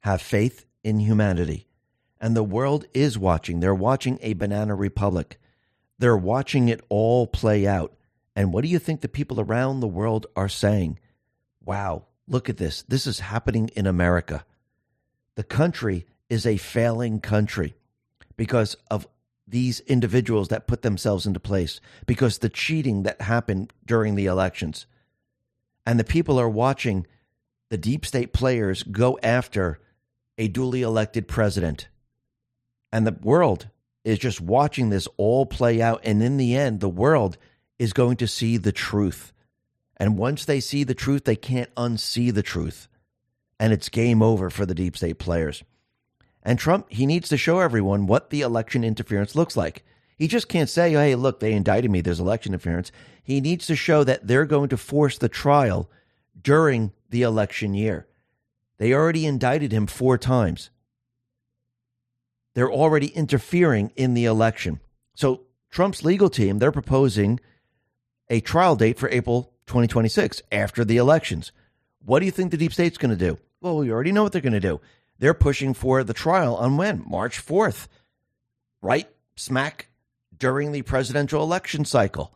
Have faith in humanity. And the world is watching. They're watching a banana republic. They're watching it all play out. And what do you think the people around the world are saying? Wow, look at this. This is happening in America. The country is a failing country because of these individuals that put themselves into place, because the cheating that happened during the elections. And the people are watching the deep state players go after a duly elected president. And the world is just watching this all play out. And in the end, the world is going to see the truth. And once they see the truth, they can't unsee the truth. And it's game over for the deep state players. And Trump, he needs to show everyone what the election interference looks like. He just can't say, hey, look, they indicted me, there's election interference. He needs to show that they're going to force the trial during the election year. They already indicted him four times. They're already interfering in the election. So Trump's legal team, they're proposing a trial date for April twenty twenty-six after the elections. What do you think the deep state's going to do? Well, we already know what they're going to do. They're pushing for the trial on when? March fourth, right smack during the presidential election cycle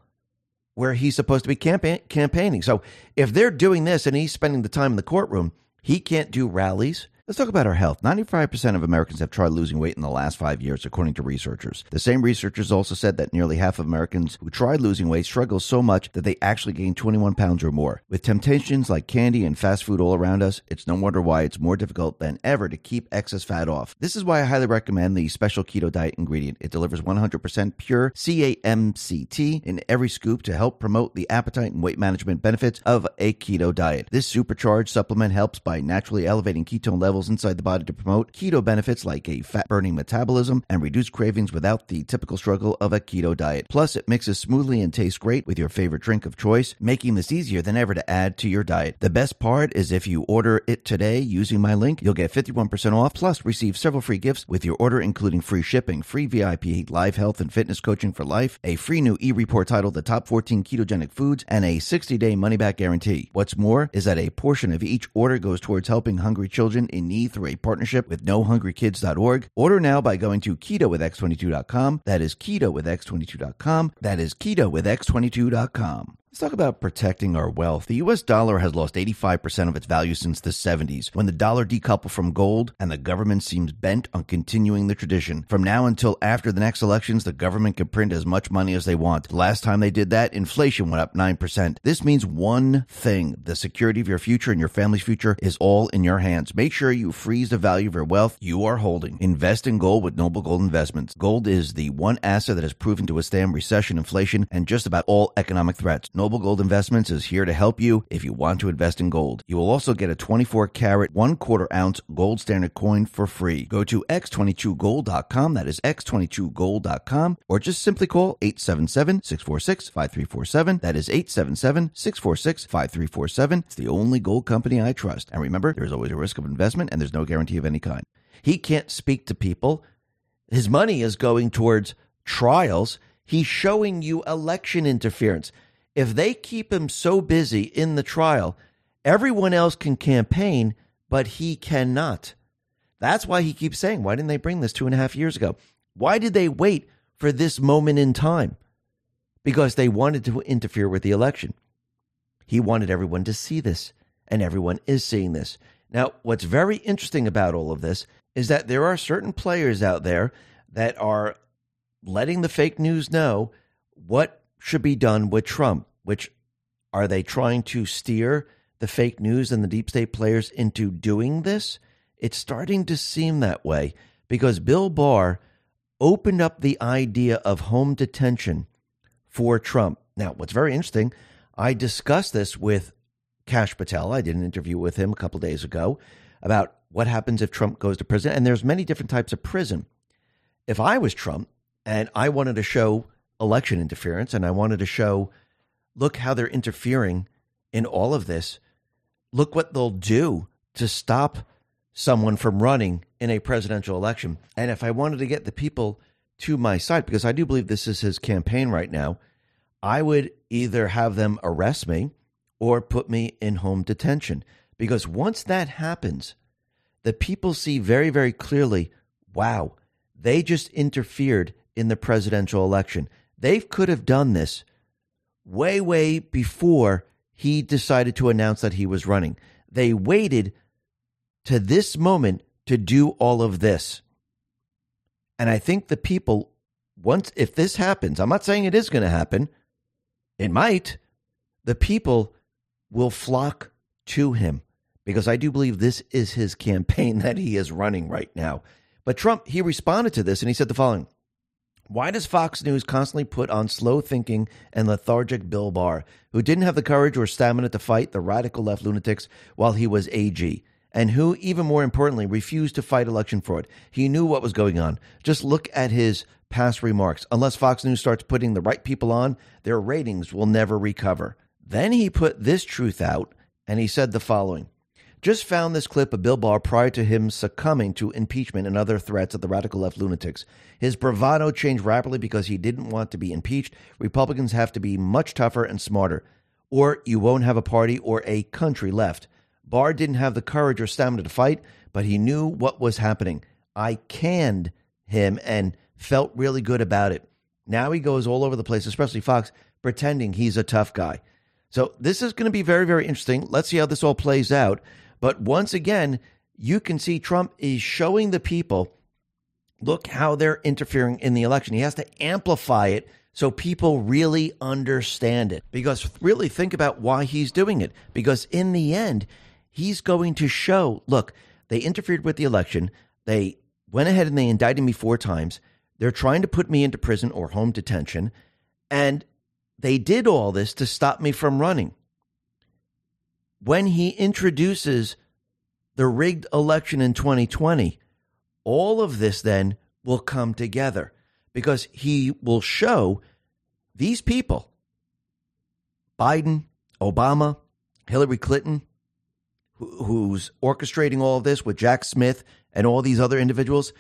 where he's supposed to be campaign- campaigning. So if they're doing this and he's spending the time in the courtroom, he can't do rallies. Let's talk about our health. ninety-five percent of Americans have tried losing weight in the last five years, according to researchers. The same researchers also said that nearly half of Americans who tried losing weight struggle so much that they actually gain twenty-one pounds or more. With temptations like candy and fast food all around us, it's no wonder why it's more difficult than ever to keep excess fat off. This is why I highly recommend the Special Keto Diet ingredient. It delivers one hundred percent pure C A M C T in every scoop to help promote the appetite and weight management benefits of a keto diet. This supercharged supplement helps by naturally elevating ketone levels inside the body to promote keto benefits like a fat-burning metabolism and reduce cravings without the typical struggle of a keto diet. Plus, it mixes smoothly and tastes great with your favorite drink of choice, making this easier than ever to add to your diet. The best part is if you order it today using my link, you'll get fifty-one percent off, plus receive several free gifts with your order, including free shipping, free V I P, live health and fitness coaching for life, a free new e-report titled The Top fourteen Ketogenic Foods, and a sixty-day money-back guarantee. What's more is that a portion of each order goes towards helping hungry children in need through a partnership with No Hungry Kids dot org. Order now by going to Keto with X twenty-two dot com. That is Keto with X twenty-two dot com. That is Keto with X twenty-two dot com. Let's talk about protecting our wealth. The U S dollar has lost eighty-five percent of its value since the seventies, when the dollar decoupled from gold and the government seems bent on continuing the tradition. From now until after the next elections, the government can print as much money as they want. The last time they did that, inflation went up nine percent. This means one thing: the security of your future and your family's future is all in your hands. Make sure you freeze the value of your wealth you are holding. Invest in gold with Noble Gold Investments. Gold is the one asset that has proven to withstand recession, inflation, and just about all economic threats. Noble Gold Investments is here to help you if you want to invest in gold. You will also get a twenty-four karat, one quarter ounce gold standard coin for free. Go to X twenty-two gold dot com, that is X twenty-two gold dot com, or just simply call eight seven seven, six four six, five three four seven, that is eight seven seven, six four six, five three four seven. It's the only gold company I trust. And remember, there's always a risk of investment and there's no guarantee of any kind. He can't speak to people. His money is going towards trials. He's showing you election interference. If they keep him so busy in the trial, everyone else can campaign, but he cannot. That's why he keeps saying, why didn't they bring this two and a half years ago? Why did they wait for this moment in time? Because they wanted to interfere with the election. He wanted everyone to see this, and everyone is seeing this. Now, what's very interesting about all of this is that there are certain players out there that are letting the fake news know what should be done with Trump, which are they trying to steer the fake news and the deep state players into doing this? It's starting to seem that way because Bill Barr opened up the idea of home detention for Trump. Now, what's very interesting, I discussed this with Kash Patel. I did an interview with him a couple of days ago about what happens if Trump goes to prison. And there's many different types of prison. If I was Trump and I wanted to show election interference and I wanted to show, look how they're interfering in all of this, look what they'll do to stop someone from running in a presidential election. And if I wanted to get the people to my side, because I do believe this is his campaign right now, I would either have them arrest me or put me in home detention. Because once that happens, the people see very, very clearly, wow, they just interfered in the presidential election. They could have done this way, way before he decided to announce that he was running. They waited to this moment to do all of this. And I think the people, once, if this happens, I'm not saying it is going to happen, it might, the people will flock to him because I do believe this is his campaign that he is running right now. But Trump, he responded to this and he said the following: why does Fox News constantly put on slow-thinking and lethargic Bill Barr, who didn't have the courage or stamina to fight the radical left lunatics while he was A G, and who, even more importantly, refused to fight election fraud? He knew what was going on. Just look at his past remarks. Unless Fox News starts putting the right people on, their ratings will never recover. Then he put this truth out, and he said the following: just found this clip of Bill Barr prior to him succumbing to impeachment and other threats of the radical left lunatics. His bravado changed rapidly because he didn't want to be impeached. Republicans have to be much tougher and smarter, or you won't have a party or a country left. Barr didn't have the courage or stamina to fight, but he knew what was happening. I canned him and felt really good about it. Now he goes all over the place, especially Fox, pretending he's a tough guy. So this is going to be very, very interesting. Let's see how this all plays out. But once again, you can see Trump is showing the people, look how they're interfering in the election. He has to amplify it so people really understand it. Because really think about why he's doing it. Because in the end, he's going to show, look, they interfered with the election. They went ahead and they indicted me four times. They're trying to put me into prison or home detention. And they did all this to stop me from running. When he introduces the rigged election in twenty twenty, all of this then will come together because he will show these people, Biden, Obama, Hillary Clinton, who, who's orchestrating all of this with Jack Smith and all these other individuals,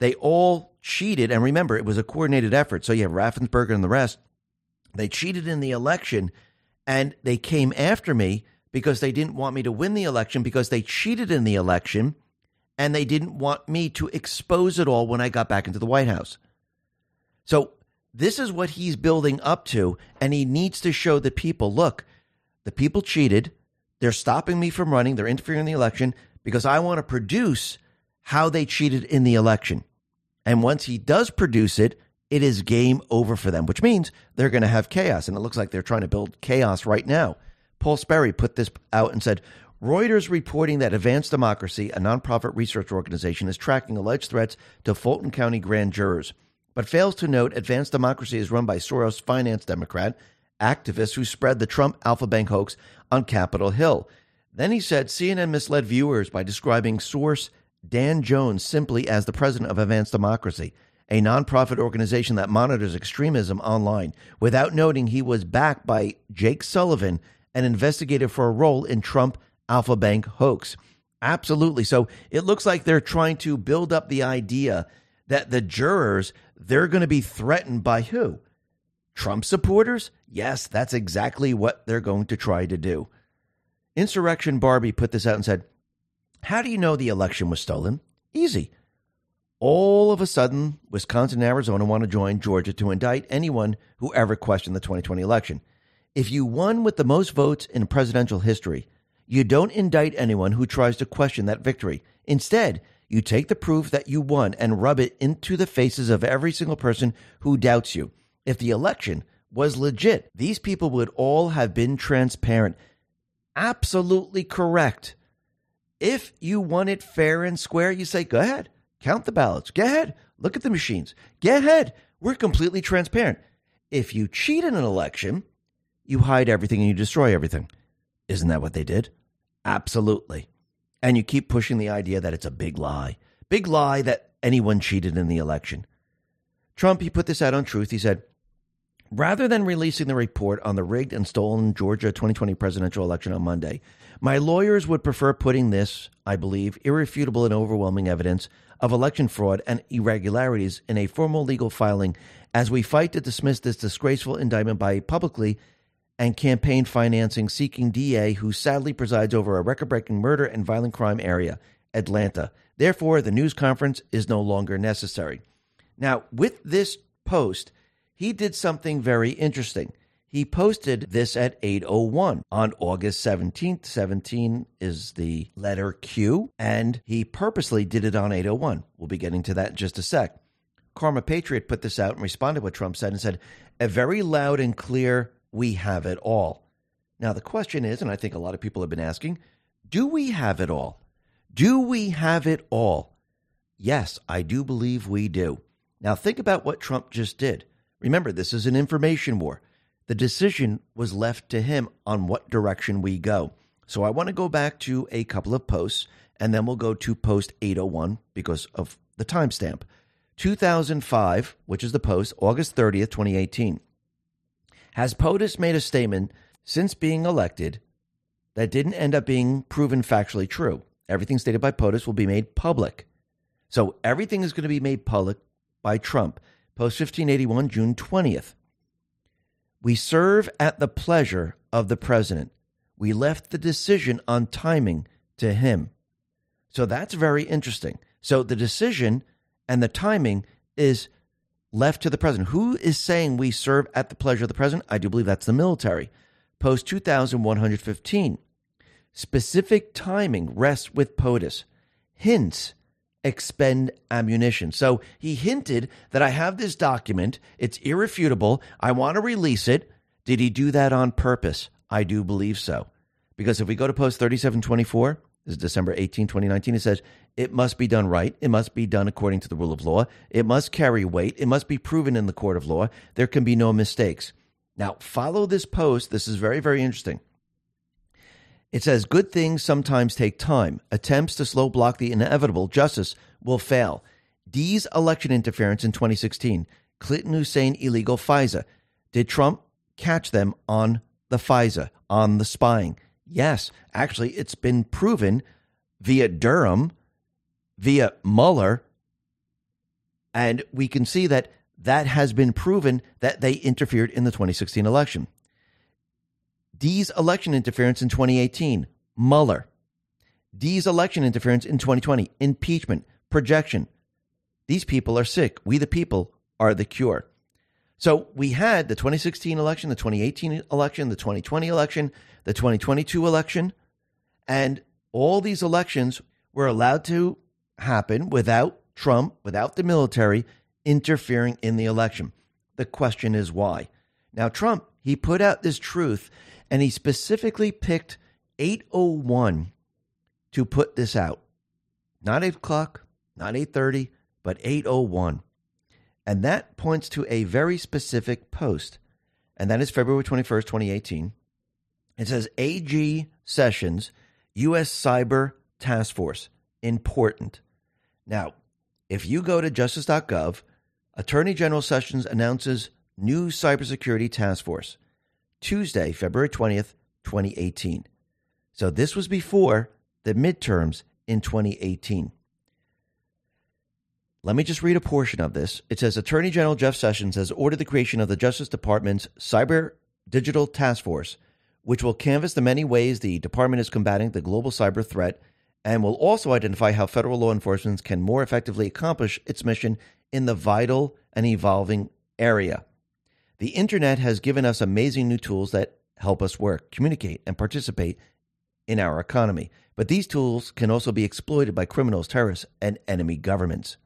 they all cheated. And remember, it was a coordinated effort. So you have Raffensperger and the rest. They cheated in the election and they came after me because they didn't want me to win the election, because they cheated in the election, and they didn't want me to expose it all when I got back into the White House. So this is what he's building up to, and he needs to show the people, look, the people cheated, they're stopping me from running, they're interfering in the election, because I want to produce how they cheated in the election. And once he does produce it, it is game over for them, which means they're going to have chaos, and it looks like they're trying to build chaos right now. Paul Sperry put this out and said, Reuters reporting that Advanced Democracy, a nonprofit research organization, is tracking alleged threats to Fulton County grand jurors, but fails to note Advanced Democracy is run by Soros finance Democrat activists who spread the Trump Alpha Bank hoax on Capitol Hill. Then he said C N N misled viewers by describing source Dan Jones simply as the president of Advanced Democracy, a nonprofit organization that monitors extremism online, without noting he was backed by Jake Sullivan, an investigator for a role in Trump Alpha Bank hoax. Absolutely. So it looks like they're trying to build up the idea that the jurors, they're going to be threatened by who? Trump supporters? Yes, that's exactly what they're going to try to do. Insurrection Barbie put this out and said, how do you know the election was stolen? Easy. All of a sudden, Wisconsin and Arizona want to join Georgia to indict anyone who ever questioned the twenty twenty election. If you won with the most votes in presidential history, you don't indict anyone who tries to question that victory. Instead, you take the proof that you won and rub it into the faces of every single person who doubts you. If the election was legit, these people would all have been transparent. Absolutely correct. If you won it fair and square, you say, go ahead, count the ballots. Go ahead, look at the machines. Go ahead, we're completely transparent. If you cheat in an election, you hide everything and you destroy everything. Isn't that what they did? Absolutely. And you keep pushing the idea that it's a big lie. Big lie that anyone cheated in the election. Trump, he put this out on Truth. He said, rather than releasing the report on the rigged and stolen Georgia twenty twenty presidential election on Monday, my lawyers would prefer putting this, I believe, irrefutable and overwhelming evidence of election fraud and irregularities in a formal legal filing as we fight to dismiss this disgraceful indictment by publicly and campaign financing seeking D A who sadly presides over a record-breaking murder and violent crime area, Atlanta. Therefore, the news conference is no longer necessary. Now, with this post, he did something very interesting. He posted this at eight oh one on August seventeenth. seventeen is the letter Q, and he purposely did it on eight oh one. We'll be getting to that in just a sec. Karma Patriot put this out and responded to what Trump said and said, a very loud and clear, we have it all. Now, the question is, and I think a lot of people have been asking, do we have it all? Do we have it all? Yes, I do believe we do. Now, think about what Trump just did. Remember, this is an information war. The decision was left to him on what direction we go. So I want to go back to a couple of posts, and then we'll go to post eight oh one because of the timestamp. two thousand five, which is the post, August thirtieth, twenty eighteen. Has POTUS made a statement since being elected that didn't end up being proven factually true? Everything stated by POTUS will be made public. So everything is going to be made public by Trump. Post fifteen eighty-one, June twentieth. We serve at the pleasure of the president. We left the decision on timing to him. So that's very interesting. So the decision and the timing is left to the president. Who is saying we serve at the pleasure of the president? I do believe that's the military. Post two thousand one hundred fifteen. Specific timing rests with POTUS. Hints. Expend ammunition. So he hinted that I have this document. It's irrefutable. I want to release it. Did he do that on purpose? I do believe so. Because if we go to post thirty-seven twenty-four, this is December eighteenth, twenty nineteen, it says, it must be done right. It must be done according to the rule of law. It must carry weight. It must be proven in the court of law. There can be no mistakes. Now, follow this post. This is very, very interesting. It says, good things sometimes take time. Attempts to slow block the inevitable justice will fail. Dee's election interference in twenty sixteen. Clinton Hussein illegal FISA. Did Trump catch them on the FISA, on the spying? Yes. Actually, it's been proven via Durham, via Mueller. And we can see that that has been proven that they interfered in the twenty sixteen election. Dee's election interference in twenty eighteen, Mueller. Dee's election interference in twenty twenty, impeachment, projection. These people are sick. We the people are the cure. So we had the twenty sixteen election, the twenty eighteen election, the twenty twenty election, the twenty twenty-two election, and all these elections were allowed to happen without Trump, without the military interfering in the election. The question is why? Now, Trump, he put out this truth, and he specifically picked eight oh one to put this out. Not eight o'clock, not eight thirty, but eight oh one. And that points to a very specific post. And that is February twenty-first, twenty eighteen. It says, A G Sessions, U S Cyber Task Force, important. Now, if you go to justice dot gov, Attorney General Sessions announces new cybersecurity task force. Tuesday, February twentieth, twenty eighteen. So this was before the midterms in twenty eighteen. Let me just read a portion of this. It says, Attorney General Jeff Sessions has ordered the creation of the Justice Department's Cyber Digital Task Force, which will canvass the many ways the department is combating the global cyber threat and will also identify how federal law enforcement can more effectively accomplish its mission in the vital and evolving area. The internet has given us amazing new tools that help us work, communicate, and participate in our economy. But these tools can also be exploited by criminals, terrorists, and enemy governments.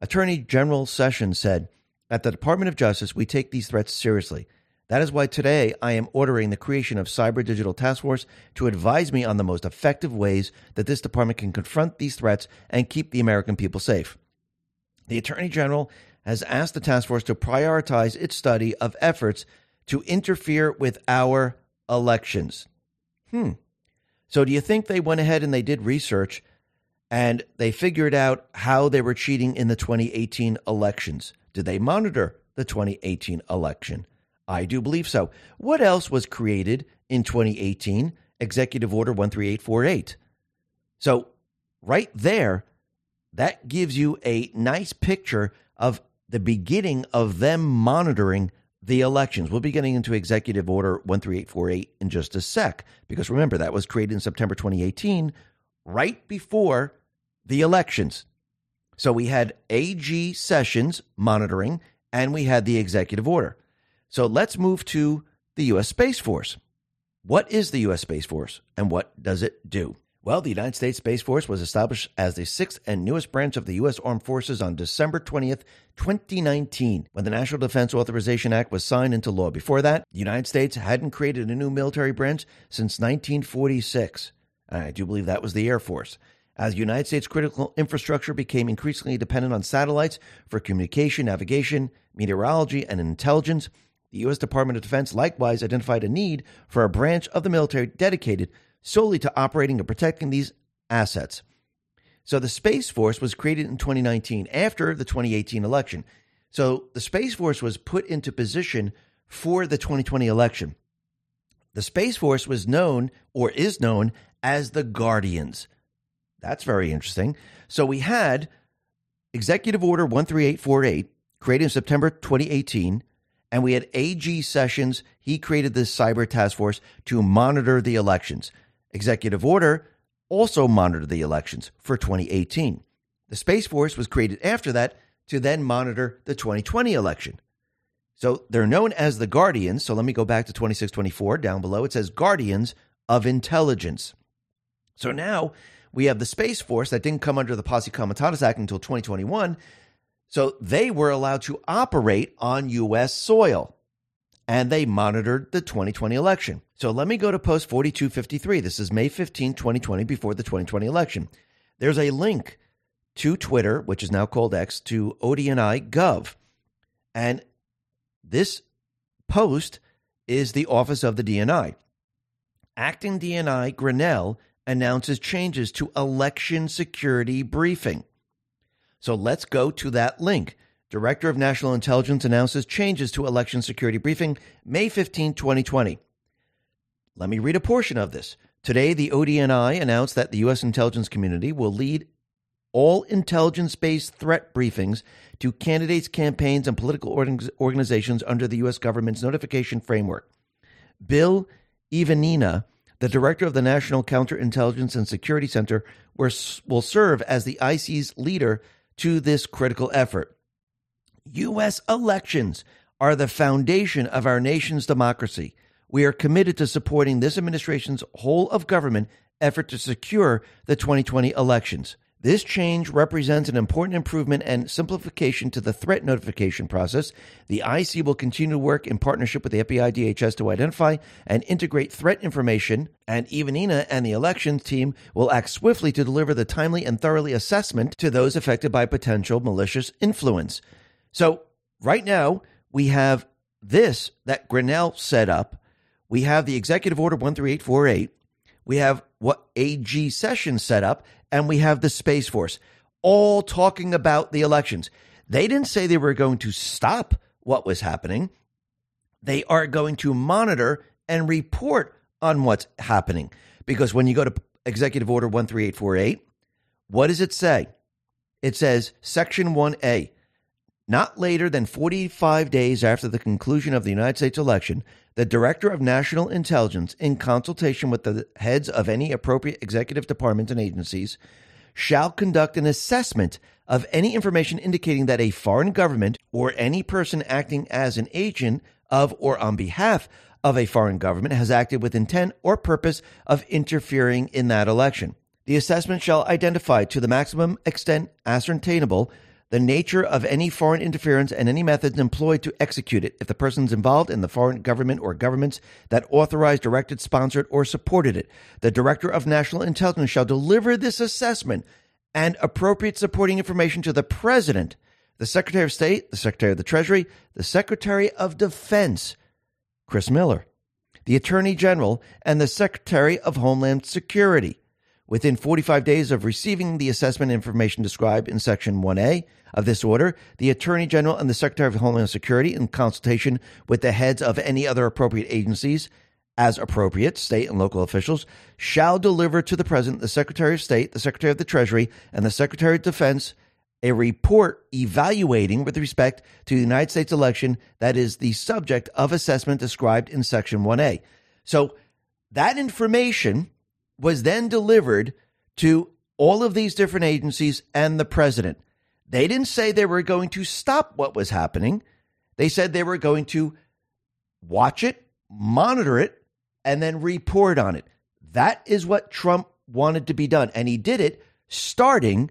Attorney General Sessions said, "At the Department of Justice, we take these threats seriously. That is why today I am ordering the creation of Cyber Digital Task Force to advise me on the most effective ways that this department can confront these threats and keep the American people safe." The Attorney General has asked the task force to prioritize its study of efforts to interfere with our elections. Hmm. So do you think they went ahead and they did research and they figured out how they were cheating in the twenty eighteen elections? Did they monitor the twenty eighteen election? I do believe so. What else was created in twenty eighteen? Executive Order one three eight four eight. So right there, that gives you a nice picture of the beginning of them monitoring the elections. We'll be getting into Executive Order one three eight four eight in just a sec, because remember, that was created in September twenty eighteen, right before the elections. So we had A G Sessions monitoring, and we had the executive order. So let's move to the U S. Space Force. What is the U S. Space Force, and what does it do? Well, the United States Space Force was established as the sixth and newest branch of the U S. Armed Forces on December twentieth, twenty nineteen, when the National Defense Authorization Act was signed into law. Before that, the United States hadn't created a new military branch since nineteen forty-six. And I do believe that was the Air Force. As the United States' critical infrastructure became increasingly dependent on satellites for communication, navigation, meteorology, and intelligence, the U S. Department of Defense likewise identified a need for a branch of the military dedicated solely to operating and protecting these assets. So the Space Force was created in twenty nineteen after the twenty eighteen election. So the Space Force was put into position for the twenty twenty election. The Space Force was known, or is known, as the Guardians. That's very interesting. So we had Executive Order one three eight four eight, created in September twenty eighteen, and we had A G Sessions. He created this cyber task force to monitor the elections. Executive Order also monitored the elections for twenty eighteen. The Space Force was created after that to then monitor the twenty twenty election. So they're known as the Guardians. So let me go back to twenty-six twenty-four down below. It says Guardians of Intelligence. So now we have the Space Force that didn't come under the Posse Comitatus Act until twenty twenty-one. So they were allowed to operate on U S soil, and they monitored the twenty twenty election. So let me go to post forty-two fifty-three. This is May fifteenth, twenty twenty, before the twenty twenty election. There's a link to Twitter, which is now called X, to O D N I dot gov. And this post is the office of the D N I. Acting D N I Grinnell announces changes to election security briefing. So let's go to that link. Director of National Intelligence announces changes to election security briefing, May fifteenth, twenty twenty. Let me read a portion of this. Today, the O D N I announced that the U S intelligence community will lead all intelligence-based threat briefings to candidates, campaigns, and political organizations under the U S government's notification framework. Bill Evanina, the director of the National Counterintelligence and Security Center, will serve as the I C's leader to this critical effort. U S elections are the foundation of our nation's democracy. We are committed to supporting this administration's whole-of-government effort to secure the twenty twenty elections. This change represents an important improvement and simplification to the threat notification process. The I C will continue to work in partnership with the F B I, D H S to identify and integrate threat information, and Evanina and the elections team will act swiftly to deliver the timely and thoroughly assessment to those affected by potential malicious influence. So right now we have this that Grinnell set up. We have the Executive Order one three eight four eight. We have what A G Sessions set up, and we have the Space Force, all talking about the elections. They didn't say they were going to stop what was happening. They are going to monitor and report on what's happening. Because when you go to Executive Order one three eight four eight, what does it say? It says, Section one A, not later than forty-five days after the conclusion of the United States election, the Director of National Intelligence, in consultation with the heads of any appropriate executive departments and agencies, shall conduct an assessment of any information indicating that a foreign government or any person acting as an agent of or on behalf of a foreign government has acted with intent or purpose of interfering in that election. The assessment shall identify to the maximum extent ascertainable the nature of any foreign interference and any methods employed to execute it if the persons involved in the foreign government or governments that authorized, directed, sponsored, or supported it. The Director of National Intelligence shall deliver this assessment and appropriate supporting information to the President, the Secretary of State, the Secretary of the Treasury, the Secretary of Defense, Chris Miller, the Attorney General, and the Secretary of Homeland Security within forty-five days of receiving the assessment information described in Section one A of this order. The Attorney General and the Secretary of Homeland Security, in consultation with the heads of any other appropriate agencies, as appropriate, state and local officials, shall deliver to the President, the Secretary of State, the Secretary of the Treasury, and the Secretary of Defense a report evaluating with respect to the United States election that is the subject of assessment described in Section one A. So that information was then delivered to all of these different agencies and the president. They didn't say they were going to stop what was happening. They said they were going to watch it, monitor it, and then report on it. That is what Trump wanted to be done. And he did it starting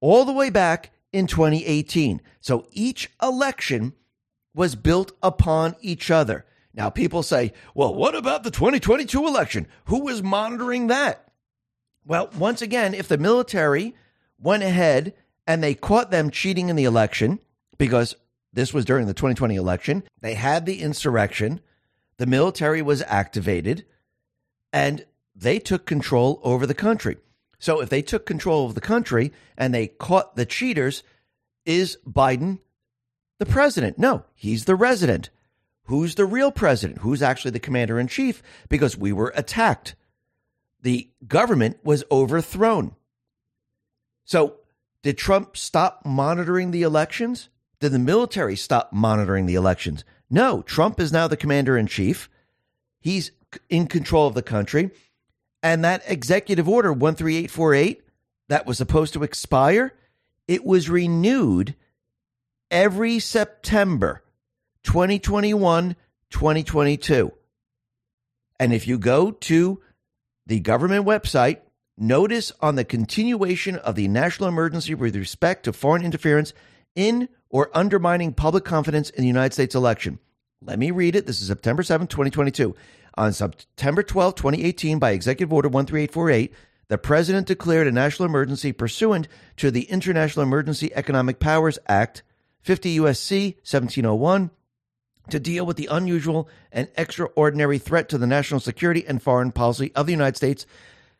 all the way back in twenty eighteen. So each election was built upon each other. Now, people say, well, what about the twenty twenty-two election? Who was monitoring that? Well, once again, if the military went ahead and they caught them cheating in the election, because this was during the twenty twenty election, they had the insurrection, the military was activated, and they took control over the country. So if they took control of the country and they caught the cheaters, is Biden the president? No, he's the resident. Who's the real president? Who's actually the commander in chief? Because we were attacked. The government was overthrown. So did Trump stop monitoring the elections? Did the military stop monitoring the elections? No, Trump is now the commander in chief. He's in control of the country. And that Executive Order one three eight four eight that was supposed to expire, it was renewed every September twenty twenty-one, twenty twenty-two. And if you go to the government website, notice on the continuation of the national emergency with respect to foreign interference in or undermining public confidence in the United States election. Let me read it. This is September seventh, twenty twenty-two. On September twelfth, twenty eighteen, by Executive Order one three eight four eight, the president declared a national emergency pursuant to the International Emergency Economic Powers Act, fifty U S C seventeen oh one, to deal with the unusual and extraordinary threat to the national security and foreign policy of the United States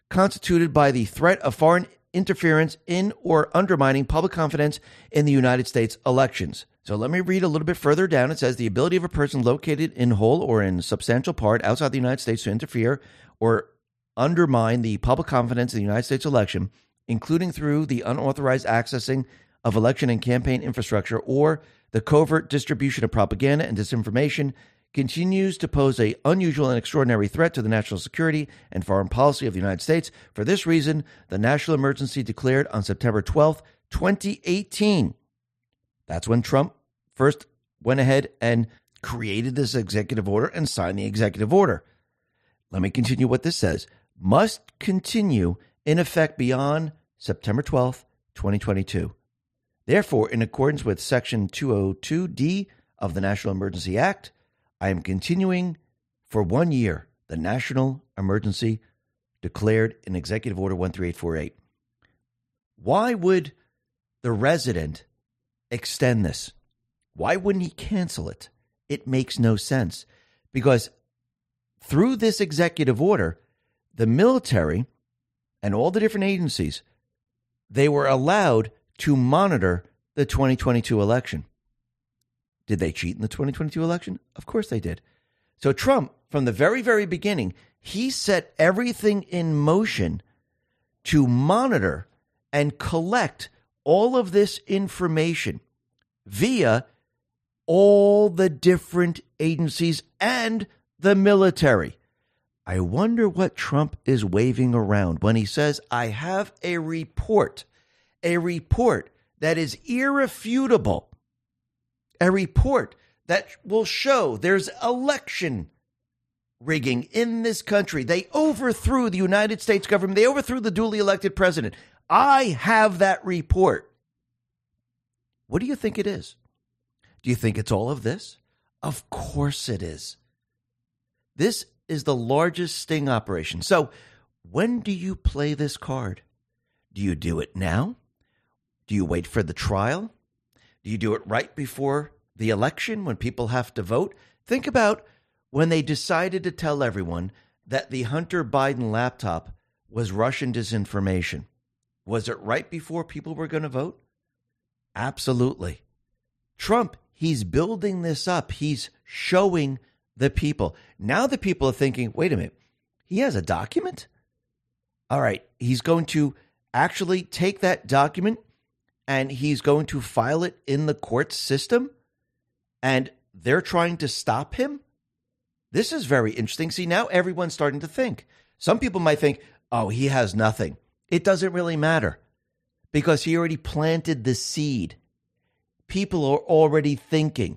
constituted by the threat of foreign interference in or undermining public confidence in the United States elections. So let me read a little bit further down. It says the ability of a person located in whole or in substantial part outside the United States to interfere or undermine the public confidence in the United States election, including through the unauthorized accessing of election and campaign infrastructure or the covert distribution of propaganda and disinformation, continues to pose an unusual and extraordinary threat to the national security and foreign policy of the United States. For this reason, the national emergency declared on September twelfth, twenty eighteen. That's when Trump first went ahead and created this executive order and signed the executive order. Let me continue what this says. Must continue in effect beyond September twelfth, twenty twenty-two. Therefore, in accordance with Section two oh two D of the National Emergency Act, I am continuing for one year the national emergency declared in Executive Order one three eight four eight. Why would the resident extend this? Why wouldn't he cancel it? It makes no sense, because through this executive order, the military and all the different agencies, they were allowed to monitor the twenty twenty-two election. Did they cheat in the twenty twenty-two election? Of course they did. So Trump, from the very, very beginning, he set everything in motion to monitor and collect all of this information via all the different agencies and the military. I wonder what Trump is waving around when he says, I have a report. A report that is irrefutable, a report that will show there's election rigging in this country. They overthrew the United States government. They overthrew the duly elected president. I have that report. What do you think it is? Do you think it's all of this? Of course it is. This is the largest sting operation. So when do you play this card? Do you do it now? Do you wait for the trial? Do you do it right before the election when people have to vote? Think about when they decided to tell everyone that the Hunter Biden laptop was Russian disinformation. Was it right before people were going to vote? Absolutely. Trump, he's building this up. He's showing the people. Now the people are thinking, wait a minute, he has a document? All right, he's going to actually take that document and he's going to file it in the court system, and they're trying to stop him? This is very interesting. See, now everyone's starting to think. Some people might think, oh, he has nothing. It doesn't really matter because he already planted the seed. People are already thinking.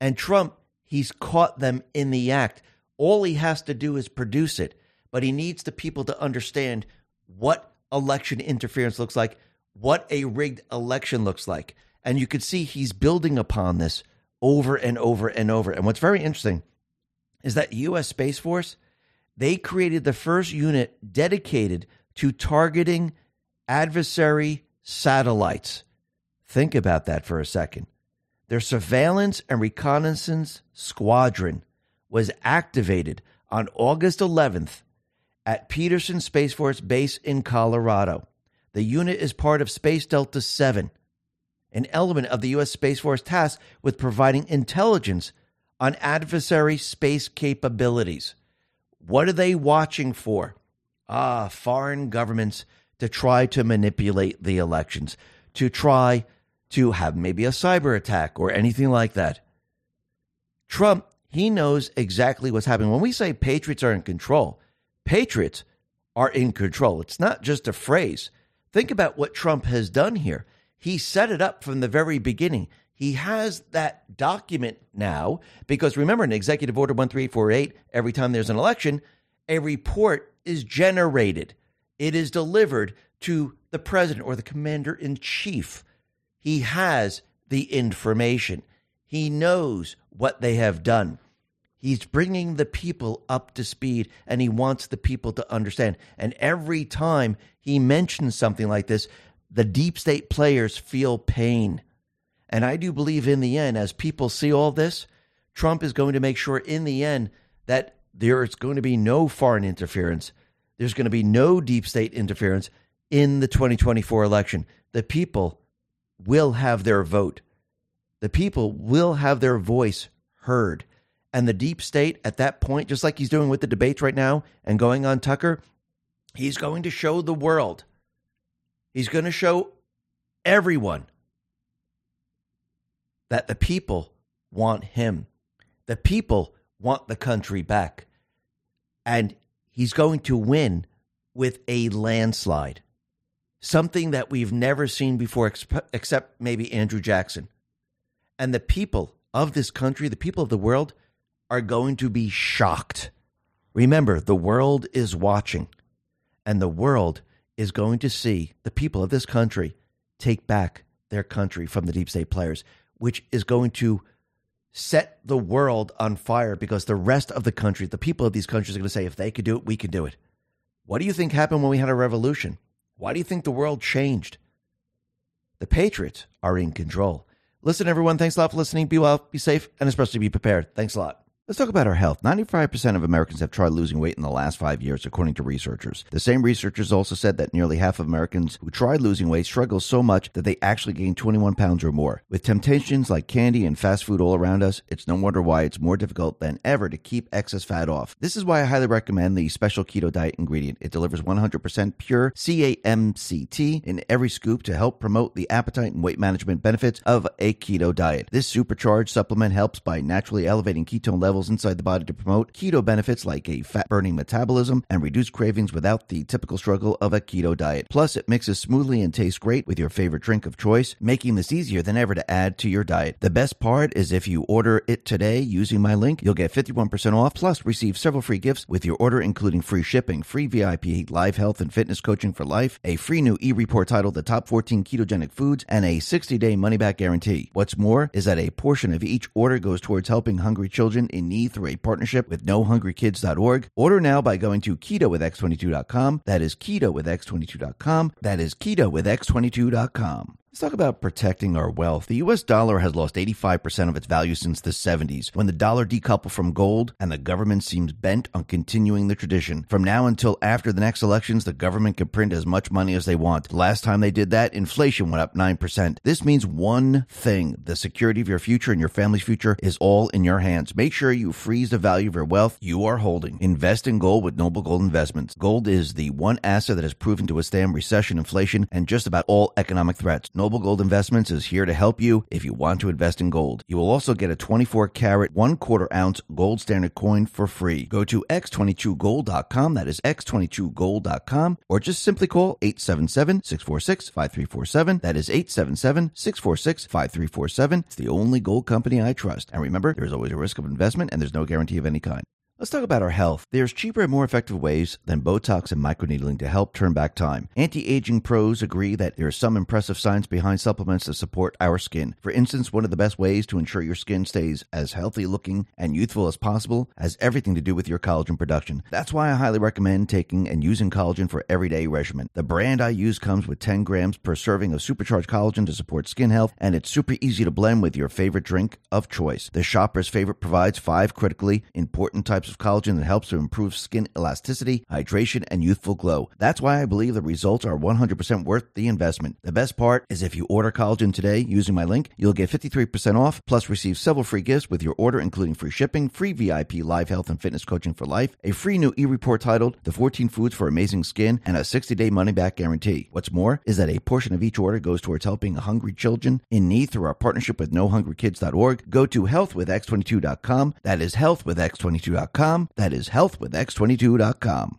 And Trump, he's caught them in the act. All he has to do is produce it, but he needs the people to understand what election interference looks like, what a rigged election looks like. And you could see he's building upon this over and over and over. And what's very interesting is that U S Space Force, they created the first unit dedicated to targeting adversary satellites. Think about that for a second. Their surveillance and reconnaissance squadron was activated on August eleventh at Peterson Space Force Base in Colorado. The unit is part of Space Delta seven, an element of the U S Space Force tasked with providing intelligence on adversary space capabilities. What are they watching for? Ah, foreign governments to try to manipulate the elections, to try to have maybe a cyber attack or anything like that. Trump, he knows exactly what's happening. When we say patriots are in control, patriots are in control. It's not just a phrase. Think about what Trump has done here. He set it up from the very beginning. He has that document now because remember, in Executive Order one three eight four eight, every time there's an election, a report is generated. It is delivered to the president or the commander in chief. He has the information. He knows what they have done. He's bringing the people up to speed, and he wants the people to understand. And every time he mentions something like this, the deep state players feel pain. And I do believe in the end, as people see all this, Trump is going to make sure in the end that there is going to be no foreign interference. There's going to be no deep state interference in the twenty twenty-four election. The people will have their vote. The people will have their voice heard. And the deep state at that point, just like he's doing with the debates right now and going on Tucker, he's going to show the world. He's going to show everyone that the people want him. The people want the country back. And he's going to win with a landslide. Something that we've never seen before, except maybe Andrew Jackson. And the people of this country, the people of the world, are going to be shocked. Remember, the world is watching. And the world is going to see the people of this country take back their country from the deep state players, which is going to set the world on fire because the rest of the country, the people of these countries are going to say, if they could do it, we can do it. What do you think happened when we had a revolution? Why do you think the world changed? The patriots are in control. Listen, everyone, thanks a lot for listening. Be well, be safe, and especially be prepared. Thanks a lot. Let's talk about our health. ninety-five percent of Americans have tried losing weight in the last five years, according to researchers. The same researchers also said that nearly half of Americans who tried losing weight struggle so much that they actually gain twenty-one pounds or more. With temptations like candy and fast food all around us, it's no wonder why it's more difficult than ever to keep excess fat off. This is why I highly recommend the Special Keto Diet ingredient. It delivers one hundred percent pure C A M C T in every scoop to help promote the appetite and weight management benefits of a keto diet. This supercharged supplement helps by naturally elevating ketone levels chemicals inside the body to promote keto benefits like a fat-burning metabolism and reduce cravings without the typical struggle of a keto diet. Plus, it mixes smoothly and tastes great with your favorite drink of choice, making this easier than ever to add to your diet. The best part is if you order it today using my link, you'll get fifty-one percent off, plus receive several free gifts with your order, including free shipping, free V I P live health and fitness coaching for life, a free new e-report titled The Top fourteen Ketogenic Foods, and a sixty-day money-back guarantee. What's more is that a portion of each order goes towards helping hungry children in need through a partnership with no hungry kids dot org. Order now by going to keto with x twenty-two dot com. That is keto with x twenty-two dot com. That is keto with x twenty-two dot com. Let's talk about protecting our wealth. The U S dollar has lost eighty-five percent of its value since the seventies, when the dollar decoupled from gold, and the government seems bent on continuing the tradition. From now until after the next elections, the government can print as much money as they want. Last time they did that, inflation went up nine percent. This means one thing: the security of your future and your family's future is all in your hands. Make sure you freeze the value of your wealth you are holding. Invest in gold with Noble Gold Investments. Gold is the one asset that has proven to withstand recession, inflation, and just about all economic threats. Noble Gold Investments is here to help you if you want to invest in gold. You will also get a twenty-four karat, one quarter ounce gold standard coin for free. Go to x twenty-two gold dot com, that is x twenty-two gold dot com, or just simply call eight seven seven, six four six, five three four seven, that is eight seven seven, six four six, five three four seven. It's the only gold company I trust. And remember, there's always a risk of investment and there's no guarantee of any kind. Let's talk about our health. There's cheaper and more effective ways than Botox and microneedling to help turn back time. Anti-aging pros agree that there is some impressive science behind supplements that support our skin. For instance, one of the best ways to ensure your skin stays as healthy looking and youthful as possible has everything to do with your collagen production. That's why I highly recommend taking and using collagen for everyday regimen. The brand I use comes with ten grams per serving of supercharged collagen to support skin health, and it's super easy to blend with your favorite drink of choice. The shopper's favorite provides five critically important types of collagen that helps to improve skin elasticity, hydration, and youthful glow. That's why I believe the results are one hundred percent worth the investment. The best part is if you order collagen today using my link, you'll get fifty-three percent off, plus receive several free gifts with your order, including free shipping, free V I P live health and fitness coaching for life, a free new e-report titled The fourteen Foods for Amazing Skin, and a sixty-day money-back guarantee. What's more is that a portion of each order goes towards helping hungry children in need through our partnership with no hungry kids dot org. Go to health with x twenty-two dot com. That is health with x twenty-two dot com. That is health with x twenty-two dot com.